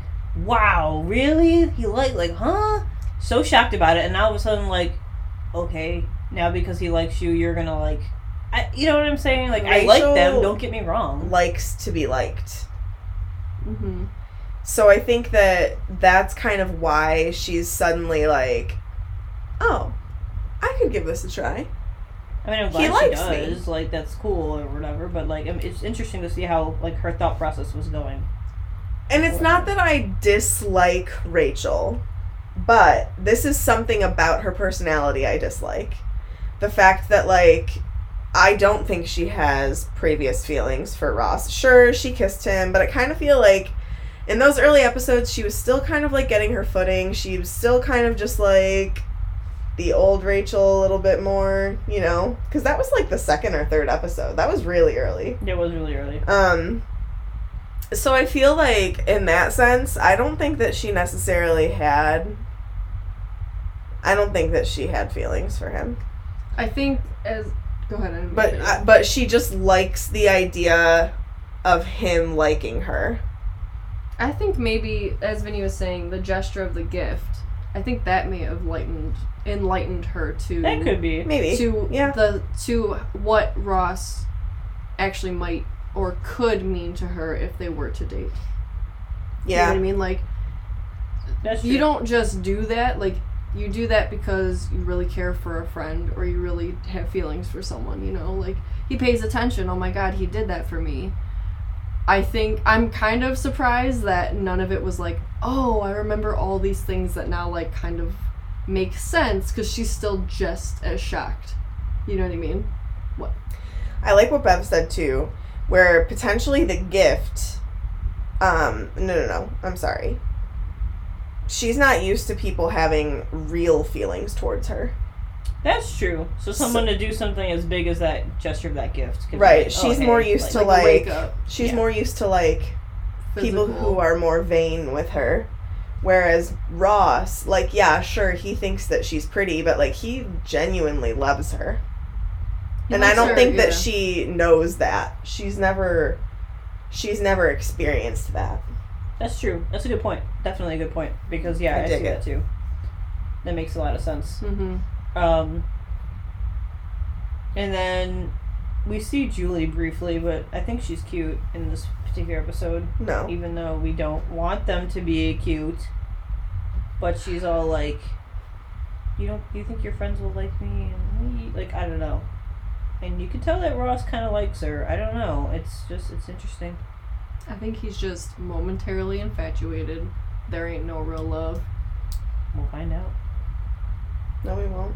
wow, really? He liked, like, huh? So shocked about it. And now all of a sudden, like, okay... Now because he likes you, you're gonna like... I, you know what I'm saying? Like, Rachel I like them, don't get me wrong. Likes to be liked. Mm-hmm. So I think that that's kind of why she's suddenly like, oh, I could give this a try. I mean, I'm glad he likes she does. Me. Like, that's cool or whatever. But, like, I mean, it's interesting to see how, like, her thought process was going. And it's not that I dislike Rachel, but this is something about her personality I dislike. The fact that, like, I don't think she has previous feelings for Ross. Sure, she kissed him, but I kind of feel like in those early episodes, she was still kind of, like, getting her footing. She was still kind of just, like, the old Rachel a little bit more, you know? Because that was, like, the second or third episode. That was really early. It was really early. Um, so I feel like, in that sense, I don't think that she necessarily had... I don't think that she had feelings for him. I think as... Go ahead. But, uh, but she just likes the idea of him liking her. I think maybe, as Vinny was saying, the gesture of the gift, I think that may have lightened, enlightened her to... That could be. Maybe. To, yeah. the, to what Ross actually might or could mean to her if they were to date. Yeah. You know what I mean? Like, That's you true. Don't just do that. Like, you do that because you really care for a friend or you really have feelings for someone, you know? Like, he pays attention. Oh, my God, he did that for me. I think I'm kind of surprised that none of it was like, oh, I remember all these things that now, like, kind of make sense, because she's still just as shocked. You know what I mean? What? I like what Bev said, too, where potentially the gift, um, no, no, no, I'm sorry. She's not used to people having real feelings towards her. That's true. So someone so, to do something as big as that gesture of that gift. Could right. Like, oh, she's hey, more used like, to like, like she's yeah. more used to like Physical. people who are more vain with her. Whereas Ross, like, yeah, sure, he thinks that she's pretty, but like he genuinely loves her. He and I don't her, think yeah. that she knows that. She's never she's never experienced that. That's true. That's a good point. Definitely a good point. Because yeah, I, I dig see it. that too. That makes a lot of sense. Mm-hmm. Um, and then we see Julie briefly, but I think she's cute in this particular episode. No. Even though we don't want them to be cute. But she's all like, you don't, you think your friends will like me? And we, like, I don't know. And you can tell that Ross kind of likes her. I don't know. It's just, it's interesting. I think he's just momentarily infatuated. There ain't no real love. We'll find out. No, we won't.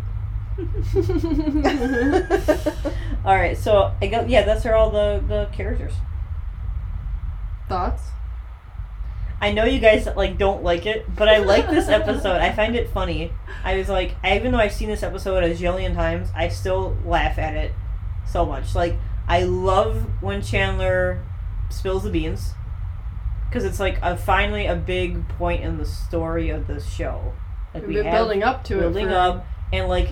All right, so I go. Yeah, that's where all the, the characters. Thoughts? I know you guys like don't like it, but I like this episode. I find it funny. I was like, I, even though I've seen this episode a zillion times, I still laugh at it so much. Like, I love when Chandler spills the beans because it's like a finally a big point in the story of the show. Like We've we been building up to building it. Building up, and, like,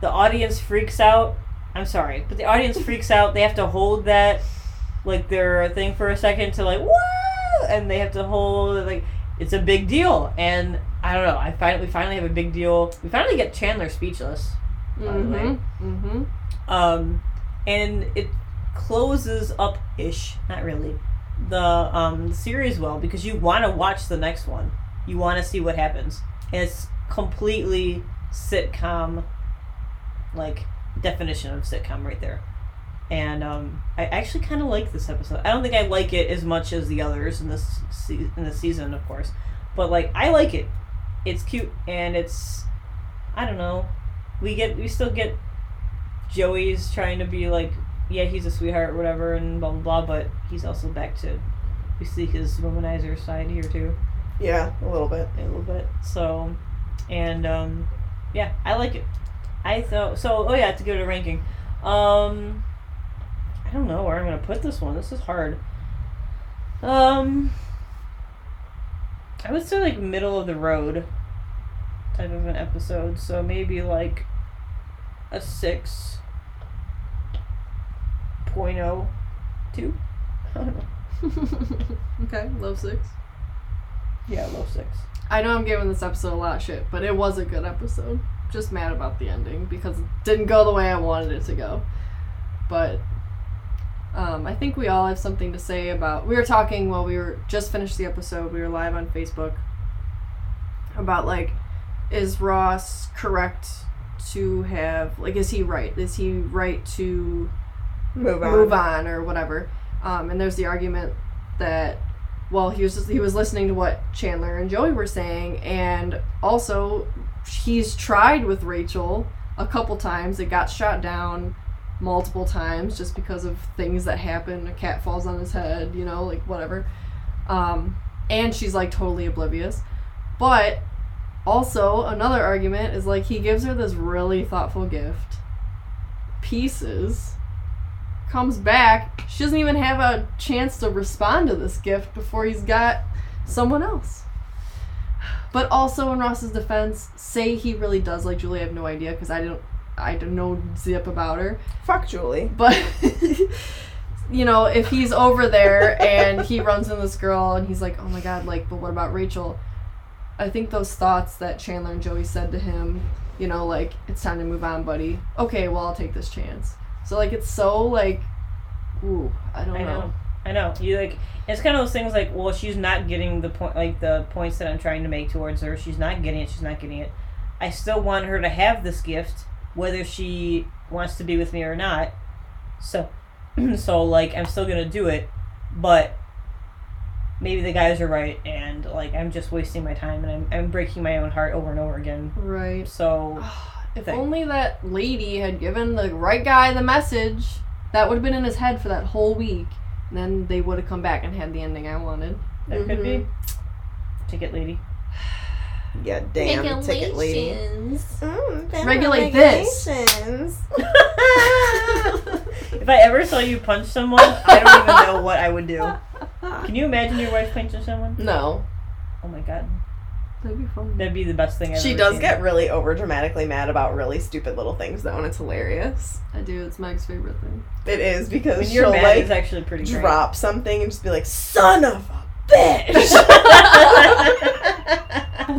the audience freaks out. I'm sorry, but the audience freaks out. They have to hold that, like, their thing for a second to, like, whoa! And they have to hold, like, it's a big deal. And, I don't know, I find we finally have a big deal. We finally get Chandler speechless, by mm-hmm. the way. Mm-hmm. Um, and it closes up-ish, not really, the um, series well, because you want to watch the next one. You want to see what happens. And it's completely sitcom, like, definition of sitcom right there. And um, I actually kind of like this episode. I don't think I like it as much as the others in this se- in this season, of course. But, like, I like it. It's cute, and it's, I don't know. We get we still get Joey's trying to be like, yeah, he's a sweetheart or whatever, and blah, blah, blah. But he's also back to, we see his womanizer side here, too. Yeah, a little bit. A little bit. So, and, um, yeah, I like it. I thought, so, oh yeah, I have to give it a ranking. Um, I don't know where I'm going to put this one. This is hard. Um, I would say, like, middle of the road type of an episode. So maybe, like, a six point oh two. I don't know. Okay, low six. Yeah, low six. I know I'm giving this episode a lot of shit, but it was a good episode. Just mad about the ending because it didn't go the way I wanted it to go. But um, I think we all have something to say about... We were talking while we were just finished the episode. We were live on Facebook about, like, is Ross correct to have, like, is he right? Is he right to move on, move on or whatever? Um, and there's the argument that, well, he was just, he was listening to what Chandler and Joey were saying, and also he's tried with Rachel a couple times. It got shot down multiple times just because of things that happened. A cat falls on his head, you know, like whatever. Um, and she's like totally oblivious. But also another argument is like he gives her this really thoughtful gift. Pieces. Comes back, she doesn't even have a chance to respond to this gift before he's got someone else. But also in Ross's defense, say he really does like Julie, I have no idea because I don't I don't know zip about her. Fuck Julie. But you know, if he's over there and he runs into this girl and he's like, oh my god, like, but what about Rachel? I think those thoughts that Chandler and Joey said to him, you know, like, it's time to move on, buddy. Okay, well, I'll take this chance. So, like, it's so, like, ooh, I don't I know. know. I know. You, like, it's kind of those things, like, well, she's not getting the point, like, the points that I'm trying to make towards her. She's not getting it. She's not getting it. I still want her to have this gift, whether she wants to be with me or not. So, so like, I'm still going to do it, but maybe the guys are right, and, like, I'm just wasting my time, and I'm, I'm breaking my own heart over and over again. Right. So... If thing. only that lady had given the right guy the message, that would have been in his head for that whole week. And then they would have come back and had the ending I wanted. That mm-hmm. could be. Ticket lady. Yeah, damn ticket lady. Mm, Regulate this. If I ever saw you punch someone, I don't even know what I would do. Can you imagine your wife punching someone? No. Oh my god. That'd be fun. That'd be the best thing I've she ever She does seen. Get really overdramatically mad about really stupid little things, though, and it's hilarious. I do. It's Mike's favorite thing. It is, because when she'll, you're mad, like, it's actually pretty drop great. Something and just be like, son of a bitch!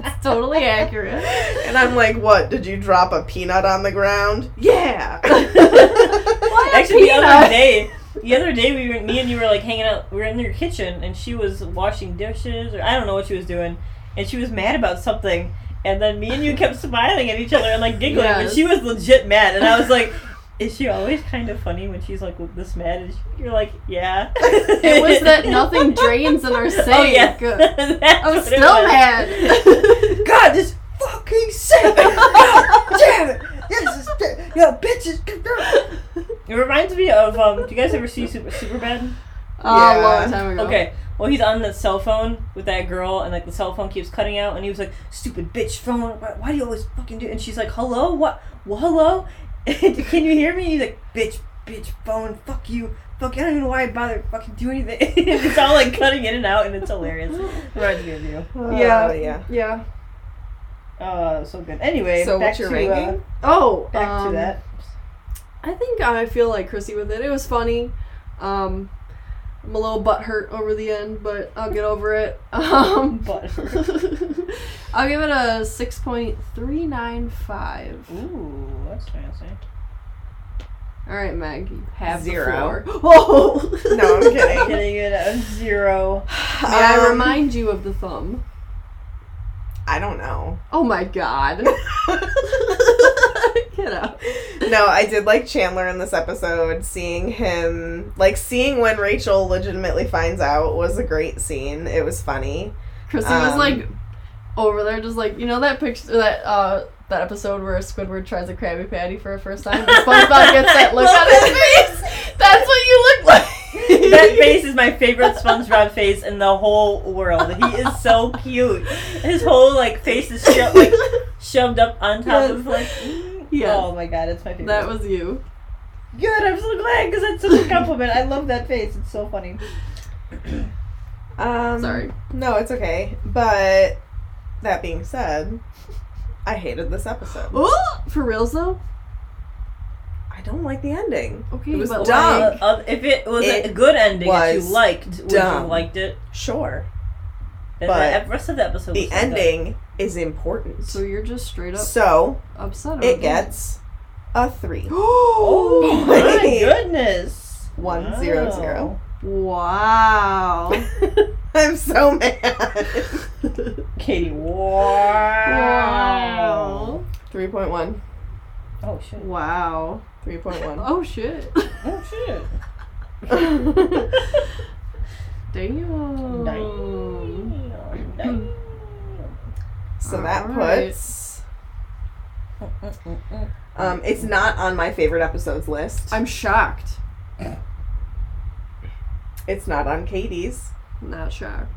That's totally accurate. And I'm like, what, did you drop a peanut on the ground? Yeah! What? Actually, peanut? the other day... The other day, we were, me and you were, like, hanging out. We were in your kitchen, and she was washing dishes, or I don't know what she was doing. And she was mad about something. And then me and you kept smiling at each other and, like, giggling. Yes. But she was legit mad. And I was like, is she always kind of funny when she's, like, this mad? And she, you're like, yeah. It was that nothing drains in our sink. Oh, yeah. I'm still mad. God, this fucking sink. God damn it. This is, yo, bitches. It reminds me of, um, do you guys ever see Super Superbad? Oh, yeah. A long time ago. Okay. Well, he's on the cell phone with that girl, and, like, the cell phone keeps cutting out, and he was like, stupid bitch phone, why do you always fucking do it? And she's like, hello? What? Well, hello? Can you hear me? And he's like, bitch, bitch phone, fuck you. Fuck, I don't even know why I bother to fucking do anything. It's all, like, cutting in and out, and it's hilarious. Reminds me of you. Uh, yeah. Yeah. Yeah. Uh, so good. Anyway, so back what's your to, ranking? Uh, oh, back um, to that. I think I feel like Chrissy with it. It was funny. Um... I'm a little butthurt over the end, but I'll get over it. Um, butthurt. I'll give it a six point three nine five. Ooh, that's fancy. All right, Meg, you have zero. Oh! No, I'm kidding. I'm kidding. It a zero. May um, I remind you of the thumb? I don't know. Oh my god. Get out. No, I did like Chandler in this episode. Seeing him, like, seeing when Rachel legitimately finds out was a great scene. It was funny. Chrissy um, was, like, over there just like, you know that picture, that uh, that episode where Squidward tries a Krabby Patty for a first time? SpongeBob gets that look on his face. That's what you look like. That face is my favorite SpongeBob face in the whole world. He is so cute. His whole, like, face is sho- like, shoved up on top of, like... Yes. Oh my god, it's my favorite. That was you. Good, I'm so glad, because that's such a compliment. I love that face. It's so funny. um, Sorry. No, it's okay. But, that being said, I hated this episode. Ooh, for reals, though? I don't like the ending. Okay, it was but dumb. Uh, uh, if it was it a good ending that you liked, dumb. Would you liked it? Sure. Then but the rest of the episode was the ending... Dumb. Is important. So you're just straight up so upset about it. It gets a three. Oh my goodness. One wow. zero zero. Wow. I'm so mad. Katie, wow. Wow. three point one. Oh, shit. Wow. three point one. Oh, shit. Oh, shit. Damn. Damn. Damn. Damn. So all that right. puts... Um, it's not on my favorite episodes list. I'm shocked. It's not on Katie's. Not shocked.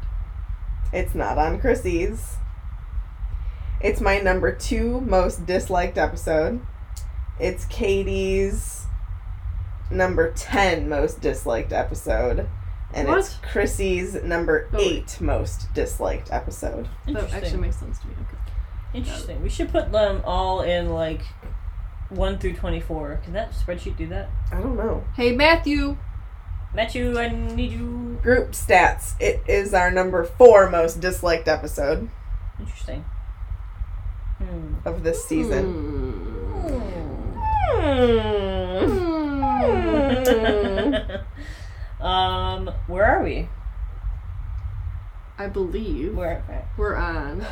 It's not on Chrissy's. It's my number two most disliked episode. It's Katie's number ten most disliked episode. And what? It's Chrissy's number oh. eight most disliked episode. That actually makes sense to me. Okay. Interesting. We should put them all in, like, one through twenty-four. Can that spreadsheet do that? I don't know. Hey, Matthew. Matthew, I need you. Group stats. It is our number four most disliked episode. Interesting. Hmm. Of this season. Hmm. Hmm. Hmm. um, where are we? I believe we're, right. we're on...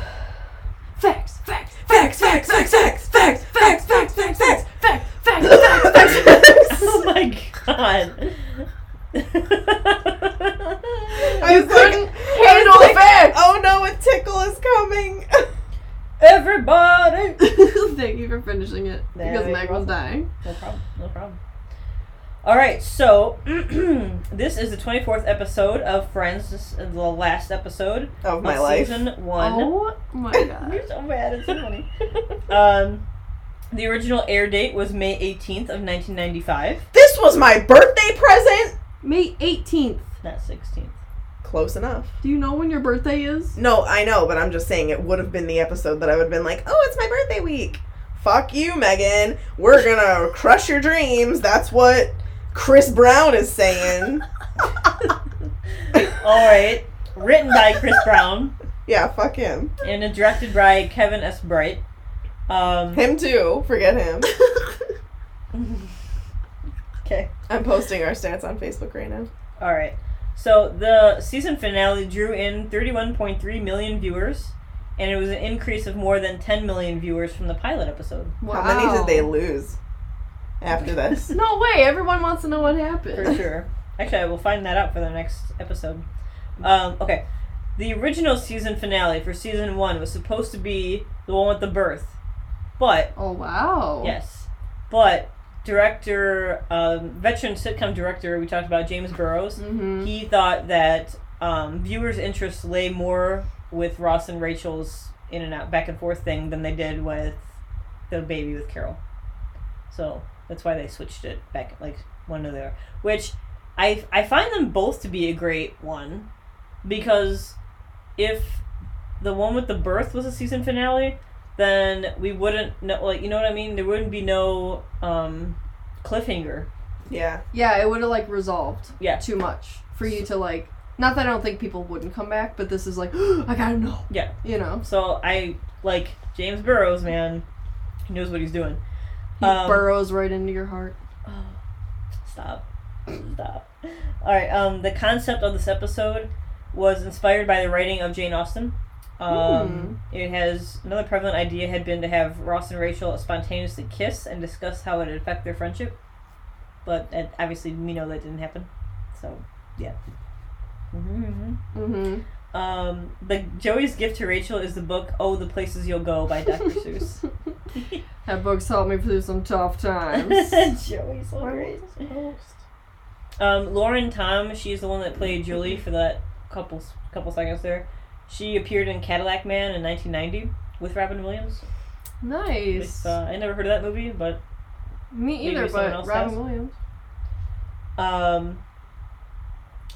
Facts, facts, facts, facts, facts, facts, facts, facts, facts, facts, facts, facts, facts, facts, facts, facts. Oh my god. I couldn't handle facts. Oh no, a tickle is coming. Everybody. Thank you for finishing it because Meg was dying. No problem, no problem. All right, so this is the twenty-fourth episode of Friends. This is the last episode of my life, season one. Oh my god! You're so mad. It's so funny. um, the original air date was May eighteenth of nineteen ninety-five. This was my birthday present. May eighteenth, not sixteenth. Close enough. Do you know when your birthday is? No, I know, but I'm just saying it would have been the episode that I would have been like, "Oh, it's my birthday week." Fuck you, Megan. We're gonna crush your dreams. That's what Chris Brown is saying. Alright. Written by Chris Brown. Yeah, fuck him. And directed by Kevin S. Bright. Um, him too. Forget him. Okay. I'm posting our stats on Facebook right now. Alright. So, the season finale drew in thirty-one point three million viewers, and it was an increase of more than ten million viewers from the pilot episode. Wow. How many did they lose? After this. No way. Everyone wants to know what happened. For sure. Actually, I will find that out for the next episode. Um, okay. The original season finale for season one was supposed to be the one with the birth. But... Oh, wow. Yes. But director... Um, veteran sitcom director, we talked about James Burrows. Mm-hmm. He thought that um, viewers' interests lay more with Ross and Rachel's in and out, back and forth thing than they did with the baby with Carol. So... That's why they switched it back, like, one to the other. Which, I I find them both to be a great one. Because if the one with the birth was a season finale, then we wouldn't know, like, you know what I mean? There wouldn't be no um, cliffhanger. Yeah. Yeah, it would have, like, resolved yeah. too much for you to, like, not that I don't think people wouldn't come back, but this is like, I gotta know. Yeah. You know? So, I, like, James Burrows, man, he knows what he's doing. He um, burrows right into your heart. Oh, stop. Stop. Alright, um, the concept of this episode was inspired by the writing of Jane Austen. Um, mm. It has... Another prevalent idea had been to have Ross and Rachel spontaneously kiss and discuss how it would affect their friendship. But uh, obviously we know that didn't happen. So, yeah. Mm-hmm, mm-hmm. Mm-hmm. Um, the Joey's gift to Rachel is the book, Oh, the Places You'll Go by Doctor Seuss. That book's helped me through some tough times. Joey's so great. Um, Lauren Tom, she's the one that played Julie for that couple couple seconds there. She appeared in Cadillac Man in nineteen ninety with Robin Williams. Nice. Which, uh, I never heard of that movie, but me either. But Robin has. Williams. Um.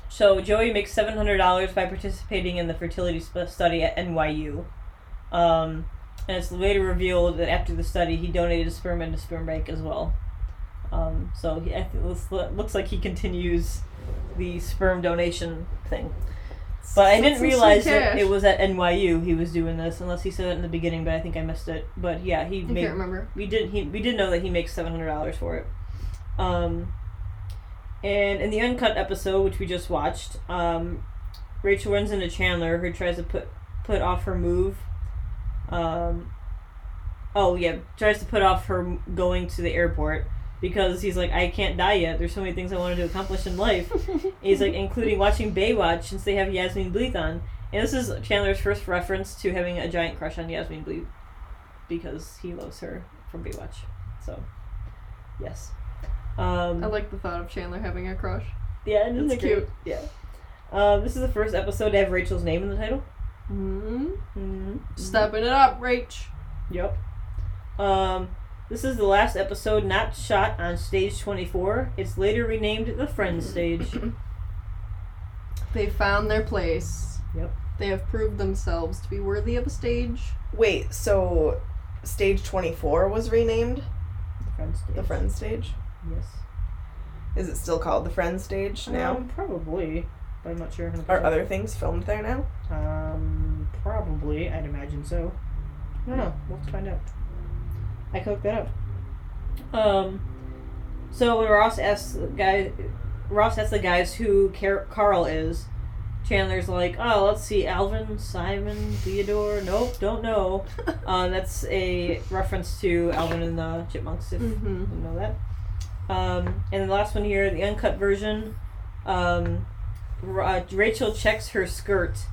So Joey makes seven hundred dollars by participating in the fertility study at N Y U. Um. And it's later revealed that after the study, he donated sperm into sperm bank as well. Um, so he, it looks like he continues the sperm donation thing. But I didn't realize that it was at N Y U he was doing this, unless he said it in the beginning. But I think I missed it. But yeah, he. I made, can't remember. We did. He we did know that he makes seven hundred dollars for it. Um, and in the uncut episode, which we just watched, um, Rachel runs into Chandler, who tries to put put off her move. Um, oh yeah, tries to put off her going to the airport because he's like, I can't die yet. There's so many things I wanted to accomplish in life. And he's like, including watching Baywatch since they have Yasmine Bleeth on. And this is Chandler's first reference to having a giant crush on Yasmine Bleeth because he loves her from Baywatch. So, yes. Um, I like the thought of Chandler having a crush. Yeah, and it's, it's cute. Great. Yeah. Um, this is the first episode to have Rachel's name in the title. Mm-hmm. Mm-hmm. Stepping it up, Rach. Yep. Um, this is the last episode not shot on stage twenty-four. It's later renamed the Friends stage. They found their place. Yep. They have proved themselves to be worthy of a stage. Wait, so stage twenty-four was renamed? The Friends stage. The Friends stage? Yes. Is it still called the Friends stage now? Um, probably. But I'm not sure. one hundred percent. Are other things filmed there now? Um, probably. I'd imagine so. I don't know. We'll find out. I can look that up. Um, so when Ross asks the guy, Ross asks the guys who Car- Carl is, Chandler's like, oh, let's see, Alvin, Simon, Theodore. Nope, don't know. uh, that's a reference to Alvin and the Chipmunks, if mm-hmm. you know that. Um, and the last one here, the uncut version. Um, uh, Rachel checks her skirt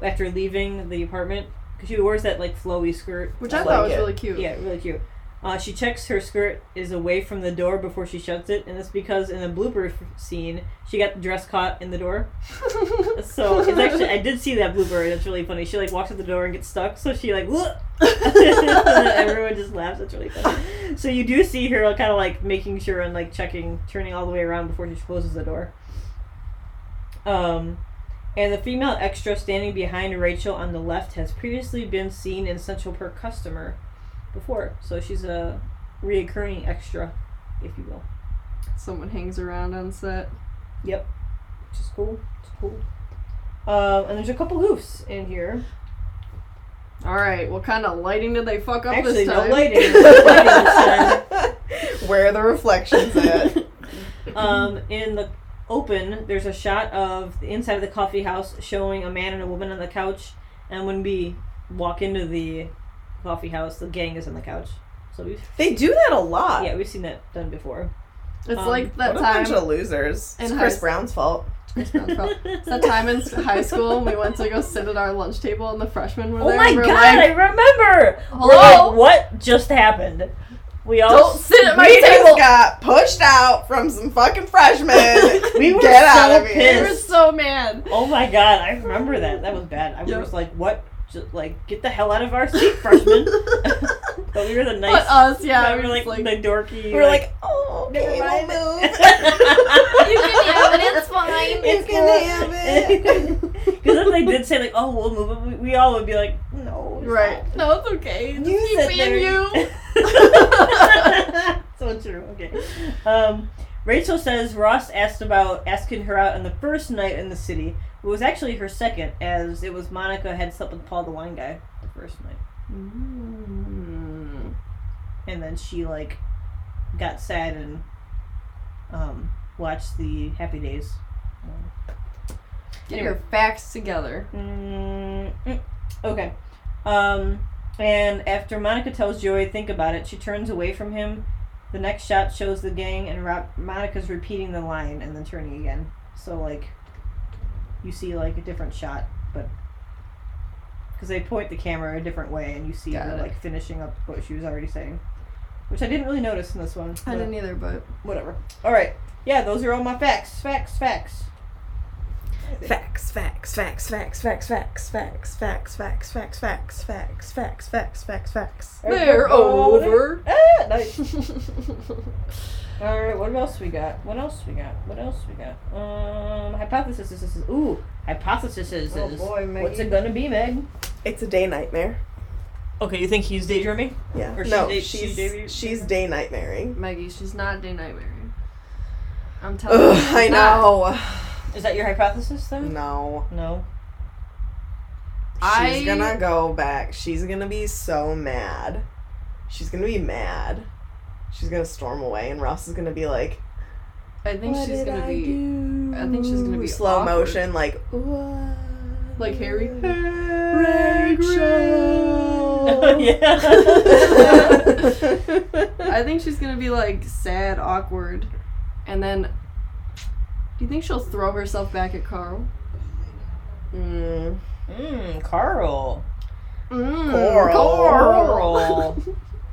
after leaving the apartment. Because she wears that, like, flowy skirt. Which I, I thought like was it. really cute. Yeah, really cute. Uh, she checks her skirt is away from the door before she shuts it, and that's because in the blooper scene, she got the dress caught in the door. So, it's actually, I did see that blooper, and it's really funny. She, like, walks out the door and gets stuck, so she, like, whoop! And everyone just laughs. It's really funny. So you do see her kind of, like, making sure and, like, checking, turning all the way around before she closes the door. Um... And the female extra standing behind Rachel on the left has previously been seen in Central Perk Customer before. So she's a reoccurring extra, if you will. Someone hangs around on set. Yep. Which is cool. It's cool. Uh, and there's a couple hoofs in here. Alright, what kind of lighting did they fuck up Actually, this time? Actually, no lighting. lighting this time. Where are the reflections at? um, in the... open, there's a shot of the inside of the coffee house showing a man and a woman on the couch, and when we walk into the coffee house, the gang is on the couch. So we they do that a lot. Yeah, we've seen that done before. It's um, like that what time a bunch of losers. It's Chris high... Brown's fault. Chris Brown's fault. It's that time in high school when we went to go sit at our lunch table and the freshmen were oh there. Oh my god, like, I remember. Hello? We're like, what just happened? We all Don't sit at my we table. Just got pushed out from some fucking freshmen. we were Get so out of here. pissed. We were so mad. Oh my god, I remember that. That was bad. I yep. was like, "What? Just like get the hell out of our seat, freshmen." But we were the nice. But us, yeah. We were like, like the dorky. We were like, like "Oh, okay, never mind. We'll move." You can have it. It's fine. You it's can cool. have it. Because if they did say like, "Oh, we'll move," we, we all would be like, "No, it's right? Not. No, it's okay. Just you keep being you." So true. Okay. Um, Rachel says Ross asked about asking her out on the first night in the city. It was actually her second, as it was Monica had slept with Paul the wine guy the first night. Mm. And then she like got sad and um, watched the Happy Days. Get anyway. your facts together. Mm. Okay. Um. And after Monica tells Joey, think about it, she turns away from him. The next shot shows the gang, and Rob- Monica's repeating the line and then turning again. So, like, you see, like, a different shot, but... Because they point the camera a different way, and you see Got her, it. like, finishing up what she was already saying. Which I didn't really notice in this one. I didn't either, but... Whatever. Alright. Yeah, those are all my facts. Facts, facts. Facts, facts, facts, facts, facts, facts, facts, facts, facts, facts, facts, facts, facts, facts, facts, facts. They're over. Ah, nice. All right, what else we got? What else we got? What else we got? Um, hypothesis is ooh, hypothesis is. Oh boy, Meg. What's it gonna be, Meg? It's a day nightmare. Okay, you think he's daydreaming? Yeah. Or no, she's she's, she's, she's day nightmaring. Maggie, she's not day nightmaring. I'm telling Ugh, you. I know. Not. Is that your hypothesis, then? No. No. She's I... gonna go back. She's gonna be so mad. She's gonna be mad. She's gonna storm away, and Ross is gonna be like... I think what she's gonna I be... Do? I think she's gonna be slow awkward. motion, like... What? Like Harry? Rachel! Rachel. Yeah. I think she's gonna be like sad, awkward, and then do you think she'll throw herself back at Carl? Mmm. Mmm. Carl. Mmm. Carl. Carl.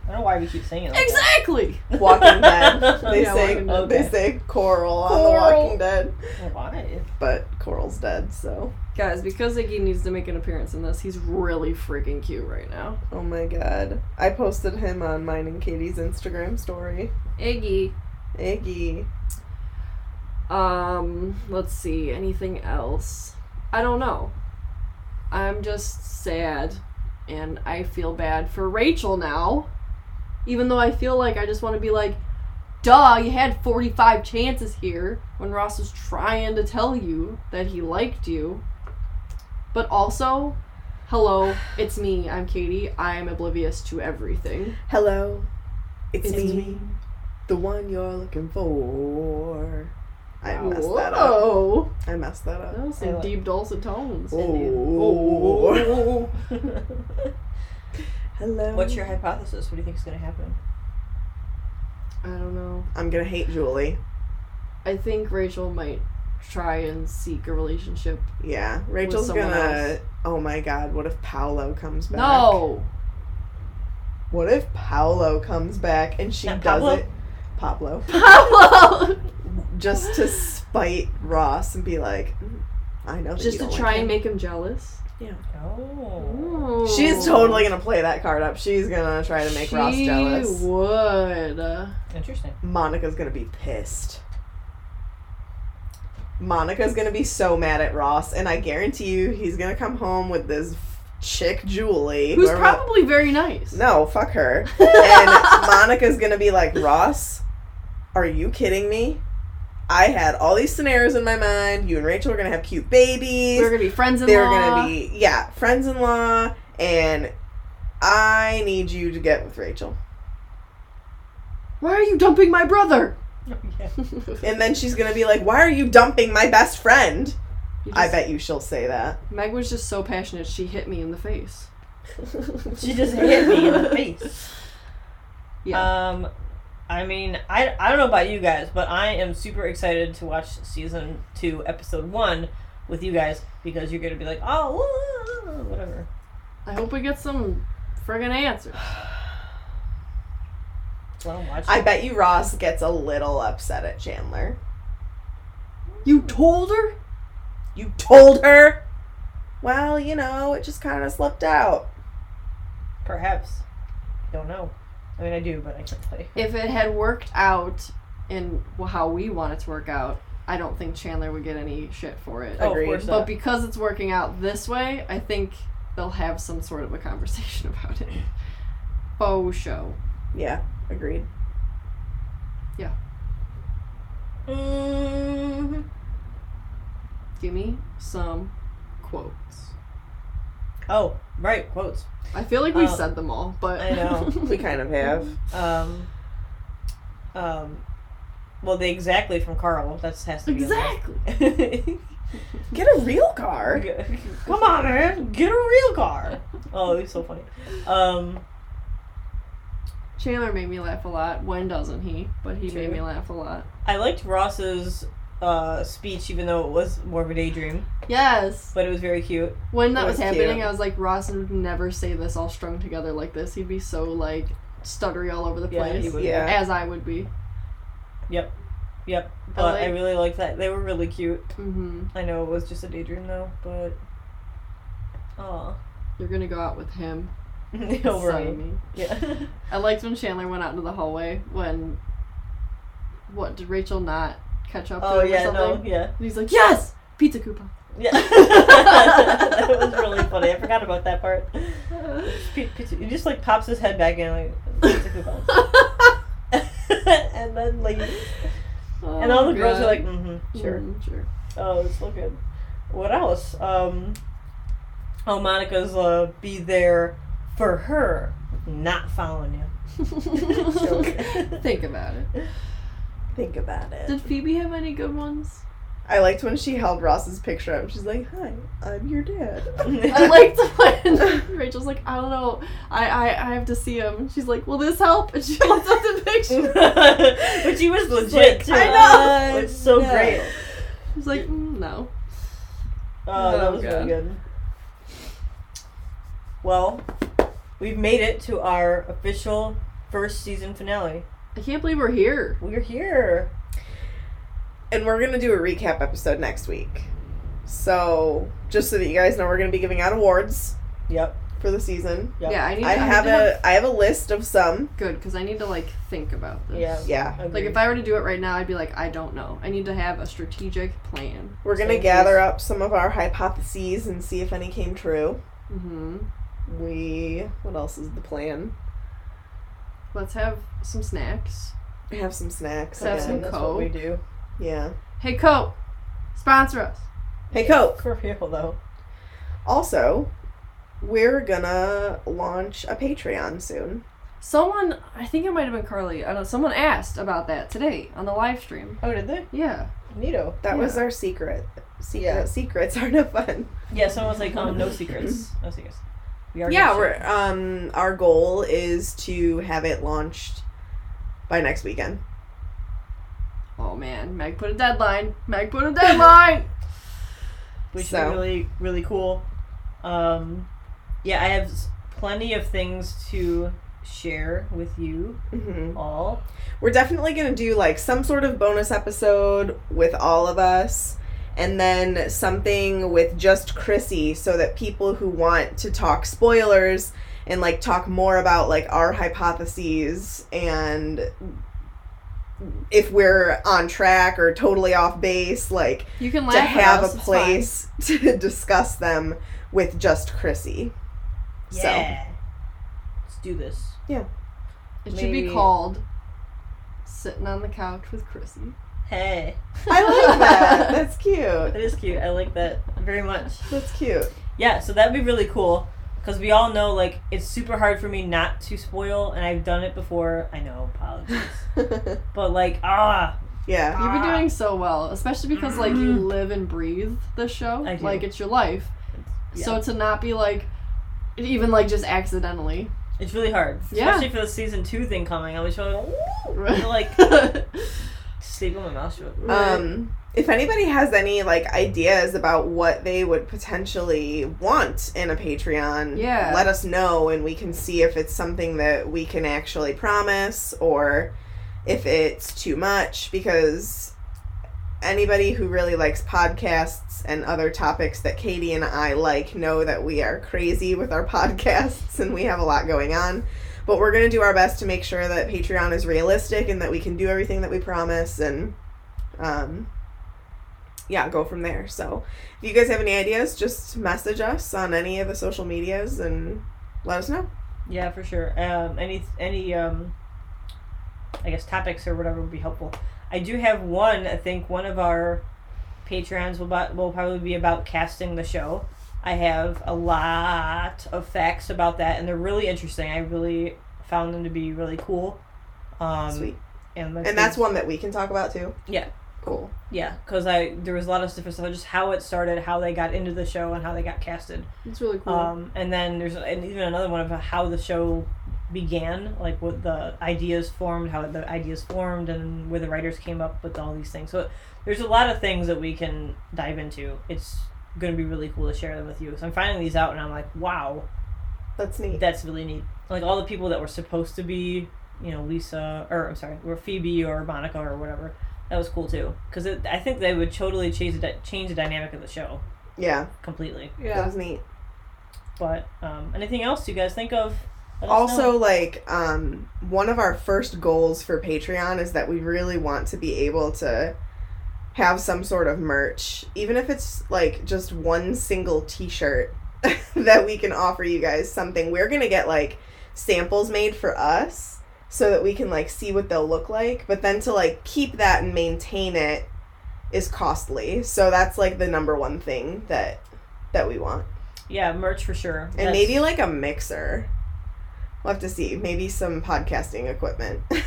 I don't know why we keep singing like exactly. That. Walking Dead. They yeah, sing. Okay. They sing Coral, Coral on The Walking Dead. Why? But Coral's dead, so. Guys, because Iggy needs to make an appearance in this, he's really freaking cute right now. Oh my god! I posted him on mine and Katie's Instagram story. Iggy. Iggy. Um. Let's see. Anything else? I don't know. I'm just sad, and I feel bad for Rachel now. Even though I feel like I just want to be like, duh, you had forty-five chances here when Ross was trying to tell you that he liked you. But also, hello, it's me. I'm Katie. I am oblivious to everything. Hello, it's, it's me, me. The one you're looking for. I messed Whoa. that up. I messed that up. That was some deep dulcet tones. Oh. Oh. Hello. What's your hypothesis? What do you think is going to happen? I don't know. I'm going to hate Julie. I think Rachel might try and seek a relationship. Yeah. Rachel's going to... Oh my god, what if Paolo comes back? No! What if Paolo comes back and she Not does Pablo? it... Pablo. Pablo! Just to spite Ross and be like, I know that Just you don't to try like and him. make him jealous? Yeah. Oh. Ooh. She's totally gonna play that card up. She's gonna try to make she Ross jealous. She would. Interesting. Monica's gonna be pissed. Monica's gonna be so mad at Ross, and I guarantee you he's gonna come home with this chick Julie. Who's probably that, very nice. No, fuck her. And Monica's gonna be like, Ross, are you kidding me? I had all these scenarios in my mind. You and Rachel were going to have cute babies. We were going to be friends-in-law. They were going to be, yeah, friends-in-law. And I need you to get with Rachel. Why are you dumping my brother? Oh, yeah. And then she's going to be like, why are you dumping my best friend? Just, I bet you she'll say that. Meg was just so passionate, she hit me in the face. She just hit me in the face. Yeah. Um... I mean, I, I don't know about you guys, but I am super excited to watch season two, episode one with you guys because you're going to be like, oh, whatever. I hope we get some friggin' answers. Well, watch I bet you Ross gets a little upset at Chandler. You told her? You told her? Well, you know, it just kind of slipped out. Perhaps. Don't know. I mean, I do, but I can't tell you. If it had worked out in how we want it to work out, I don't think Chandler would get any shit for it. Oh, Agreed. But that. because it's working out this way, I think they'll have some sort of a conversation about it. Faux show. Yeah, agreed. Yeah. Mm-hmm. Give me some quotes. Oh, right, quotes. I feel like we um, said them all, but... I know. We kind of have. Um, um, well, the exactly from Carl. That has to be... Exactly! Get a real car. Come on, man. Get a real car. Oh, it's so funny. Um, Chandler made me laugh a lot. When doesn't he? But he Chandler. made me laugh a lot. I liked Ross's... Uh, speech, even though it was more of a daydream. Yes. But it was very cute. When that was, was happening, cute. I was like, Ross would never say this all strung together like this. He'd be so, like, stuttery all over the place. Yeah, he would. Yeah. As I would be. Yep. Yep. But I, like, I really liked that. They were really cute. Mm-hmm. I know it was just a daydream, though, but... Aw. You're gonna go out with him. No, right. Me. Yeah. I liked when Chandler went out into the hallway when... What, did Rachel not... catch up oh, to him yeah, or something. No, yeah. And he's like, yes! Pizza coupon. Yeah. That was really funny. I forgot about that part. Pizza. He just, like, pops his head back in, like, pizza coupon. And then, like, oh, and all the God. girls are like, mm-hmm, sure. Mm-hmm, sure. Oh, it's so good. What else? Um, oh, Monica's, uh, be there for her, not following you. Think about it. Think about it. Did Phoebe have any good ones? I liked when she held Ross's picture up. She's like, hi, I'm your dad. I liked when Rachel's like, I don't know, I, I, I have to see him. She's like, will this help? And she holds up the picture. But she was she's legit. Like, to I know. It's so no. great. She's like, mm, no. Oh, uh, that was God. really good. Well, we've made it to our official first season finale. I can't believe we're here. We're here. And we're going to do a recap episode next week. So, just so that you guys know, we're going to be giving out awards. Yep. For the season. Yep. Yeah, I need. I, I have need to a. Have... I have a list of some. Good, because I need to like think about this. Yeah. Yeah. Agreed. Like if I were to do it right now, I'd be like, I don't know. I need to have a strategic plan. We're gonna so gather please. up some of our hypotheses and see if any came true. Mm-hmm. We. What else is the plan? Let's have some snacks. Have some snacks. Let's have some Coke. That's what we do. Yeah. Hey Coke, sponsor us. Hey Coke. For real though. Also, we're gonna launch a Patreon soon. Someone, I think it might have been Carly, I don't know, someone asked about that today on the live stream. Oh, did they? Yeah. Neato. That yeah. was our secret. Secret yeah. Secrets are no fun. Yeah, someone was like, um, no secrets. No secrets. We are yeah, we're, um, our goal is to have it launched by next weekend. Oh, man. Meg put a deadline. Meg put a deadline! Which so. is really, really cool. Um... Yeah, I have plenty of things to share with you mm-hmm. all. We're definitely going to do, like, some sort of bonus episode with all of us, and then something with just Chrissy, so that people who want to talk spoilers and, like, talk more about, like, our hypotheses and if we're on track or totally off base, like, you can to have a place to discuss them with just Chrissy. Yeah. So. Let's do this. Yeah. It Maybe. should be called Sitting on the Couch with Chrissy. Hey. I like that. That's cute. That is cute. I like that very much. That's cute. Yeah, so that'd be really cool. Because we all know, like, it's super hard for me not to spoil, and I've done it before. I know, apologies. But, like, ah. Yeah. You've been doing so well, especially because, like, you live and breathe this show. I do. Like, it's your life. Yeah. So to not be, like, even, like, just accidentally. It's really hard. Especially yeah. for the season two thing coming. I was showing, like, sleep with my mouth shut. Um, if anybody has any, like, ideas about what they would potentially want in a Patreon, yeah. let us know, and we can see if it's something that we can actually promise, or if it's too much, because anybody who really likes podcasts and other topics that Katie and I like know that we are crazy with our podcasts and we have a lot going on. But we're going to do our best to make sure that Patreon is realistic and that we can do everything that we promise and, um, yeah, go from there. So if you guys have any ideas, just message us on any of the social medias and let us know. Yeah, for sure. Um, any, any, um, I guess topics or whatever would be helpful. I do have one. I think one of our Patreons will, bo- will probably be about casting the show. I have a lot of facts about that, and they're really interesting. I really found them to be really cool. Um, Sweet. And, and that's one that we can talk about, too? Yeah. Cool. Yeah, because I there was a lot of different stuff, just how it started, how they got into the show, and how they got casted. It's really cool. Um, and then there's and even another one about how the show began, like what the ideas formed, how the ideas formed, and where the writers came up with all these things. So there's a lot of things that we can dive into. It's going to be really cool to share them with you. So I'm finding these out, and I'm like, wow. That's neat. That's really neat. Like all the people that were supposed to be, you know, Lisa, or I'm sorry, or Phoebe or Monica or whatever. That was cool, too. Because I think they would totally change the, change the dynamic of the show. Yeah. Completely. Yeah. That was neat. But, um, anything else you guys think of? Also, like, um, one of our first goals for Patreon is that we really want to be able to have some sort of merch. Even if it's, like, just one single t-shirt that we can offer you guys something. We're going to get, like, samples made for us, so that we can, like, see what they'll look like. But then to, like, keep that and maintain it is costly. So that's, like, the number one thing that that we want. Yeah, merch for sure. And that's... maybe, like, a mixer. We'll have to see. Maybe some podcasting equipment. It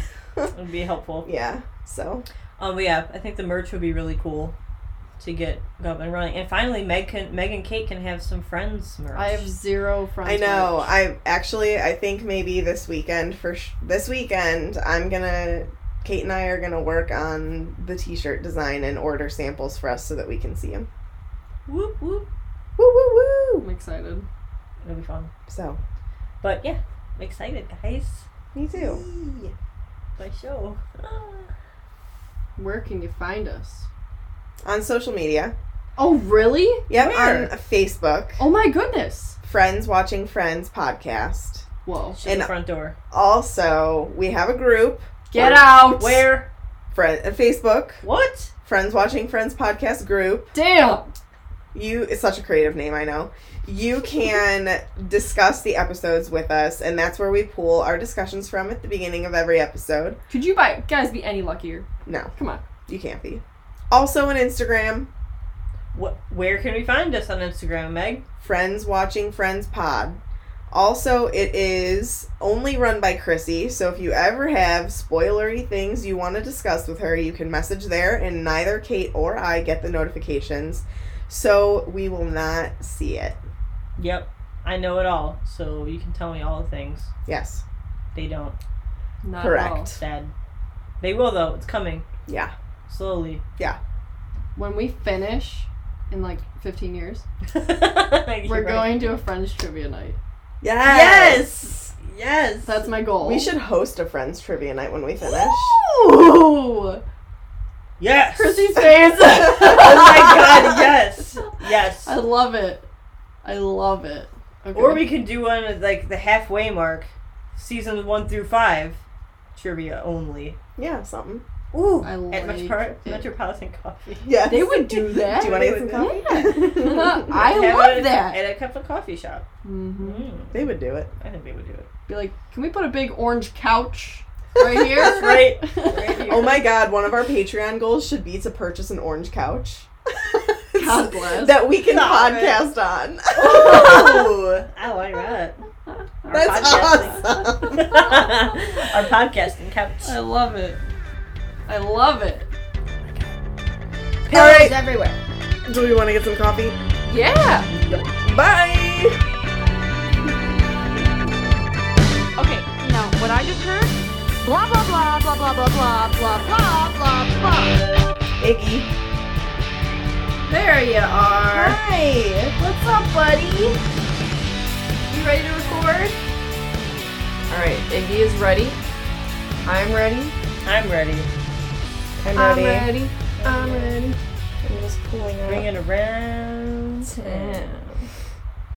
would be helpful. Yeah, so. Um, yeah, I think the merch would be really cool. to get up and running. And finally, Meg can, Meg and Kate can have some Friends merch. I have zero Friends merch. I know. Merch. I actually, I think maybe this weekend, for sh- this weekend, I'm going to, Kate and I are going to work on the t-shirt design and order samples for us so that we can see them. Whoop, whoop. Woo, woo, woo. I'm excited. It'll be fun. So. But, yeah. I'm excited, guys. Me too. Yeah. My show. Where can you find us? On social media. Oh, really? Yep, Where? On Facebook. Oh, my goodness. Friends Watching Friends podcast. Whoa. And the front door. Also, we have a group. Get where, out. Where? Friend, uh, Facebook. What? Friends Watching Friends podcast group. Damn. You, it's such a creative name, I know. You can discuss the episodes with us, and that's where we pool our discussions from at the beginning of every episode. Could you by, guys be any luckier? No. Come on. You can't be. Also on Instagram. What, where can we find us on Instagram, Meg? Friends Watching Friends Pod. Also, it is only run by Chrissy, so if you ever have spoilery things you want to discuss with her, you can message there, and neither Kate or I get the notifications, so we will not see it. Yep. I know it all, so you can tell me all the things. Yes. They don't. Not correct. All. Sad. They will, though. It's coming. Yeah. Slowly. Yeah. When we finish in like fifteen years, we're going to a Friends trivia night. Yes! Yes! Yes! That's my goal. We should host a Friends trivia night when we finish. Ooh! Yes! Chrissy's face! Oh my god, yes! Yes. I love it. I love it. Okay. Or we can do one at like the halfway mark, seasons one through five, trivia only. Yeah, something. Ooh, I like at Metro- Metropolitan Coffee. Yeah, they would do that. Do you want to get some coffee? Yeah. I love that. At a cup of coffee shop. Mm-hmm. Mm. They would do it. I think they would do it. Be like, can we put a big orange couch right here? That's right. Right here. Oh my god, one of our Patreon goals should be to purchase an orange couch. God bless. That we can Stop podcast it. On. Oh, I like that. Our That's awesome. Our podcasting couch. I love it. I love it. Pillows right. everywhere. Do we want to get some coffee? Yeah. Bye. Okay, now what I just heard? Blah, blah, blah, blah, blah, blah, blah, blah, blah, blah, blah. Iggy. There you are. Hi. What's up, buddy? You ready to record? All right, Iggy is ready. I'm ready. I'm ready. I'm ready. I'm ready. I'm ready. I'm just pulling it. Bring it around. ten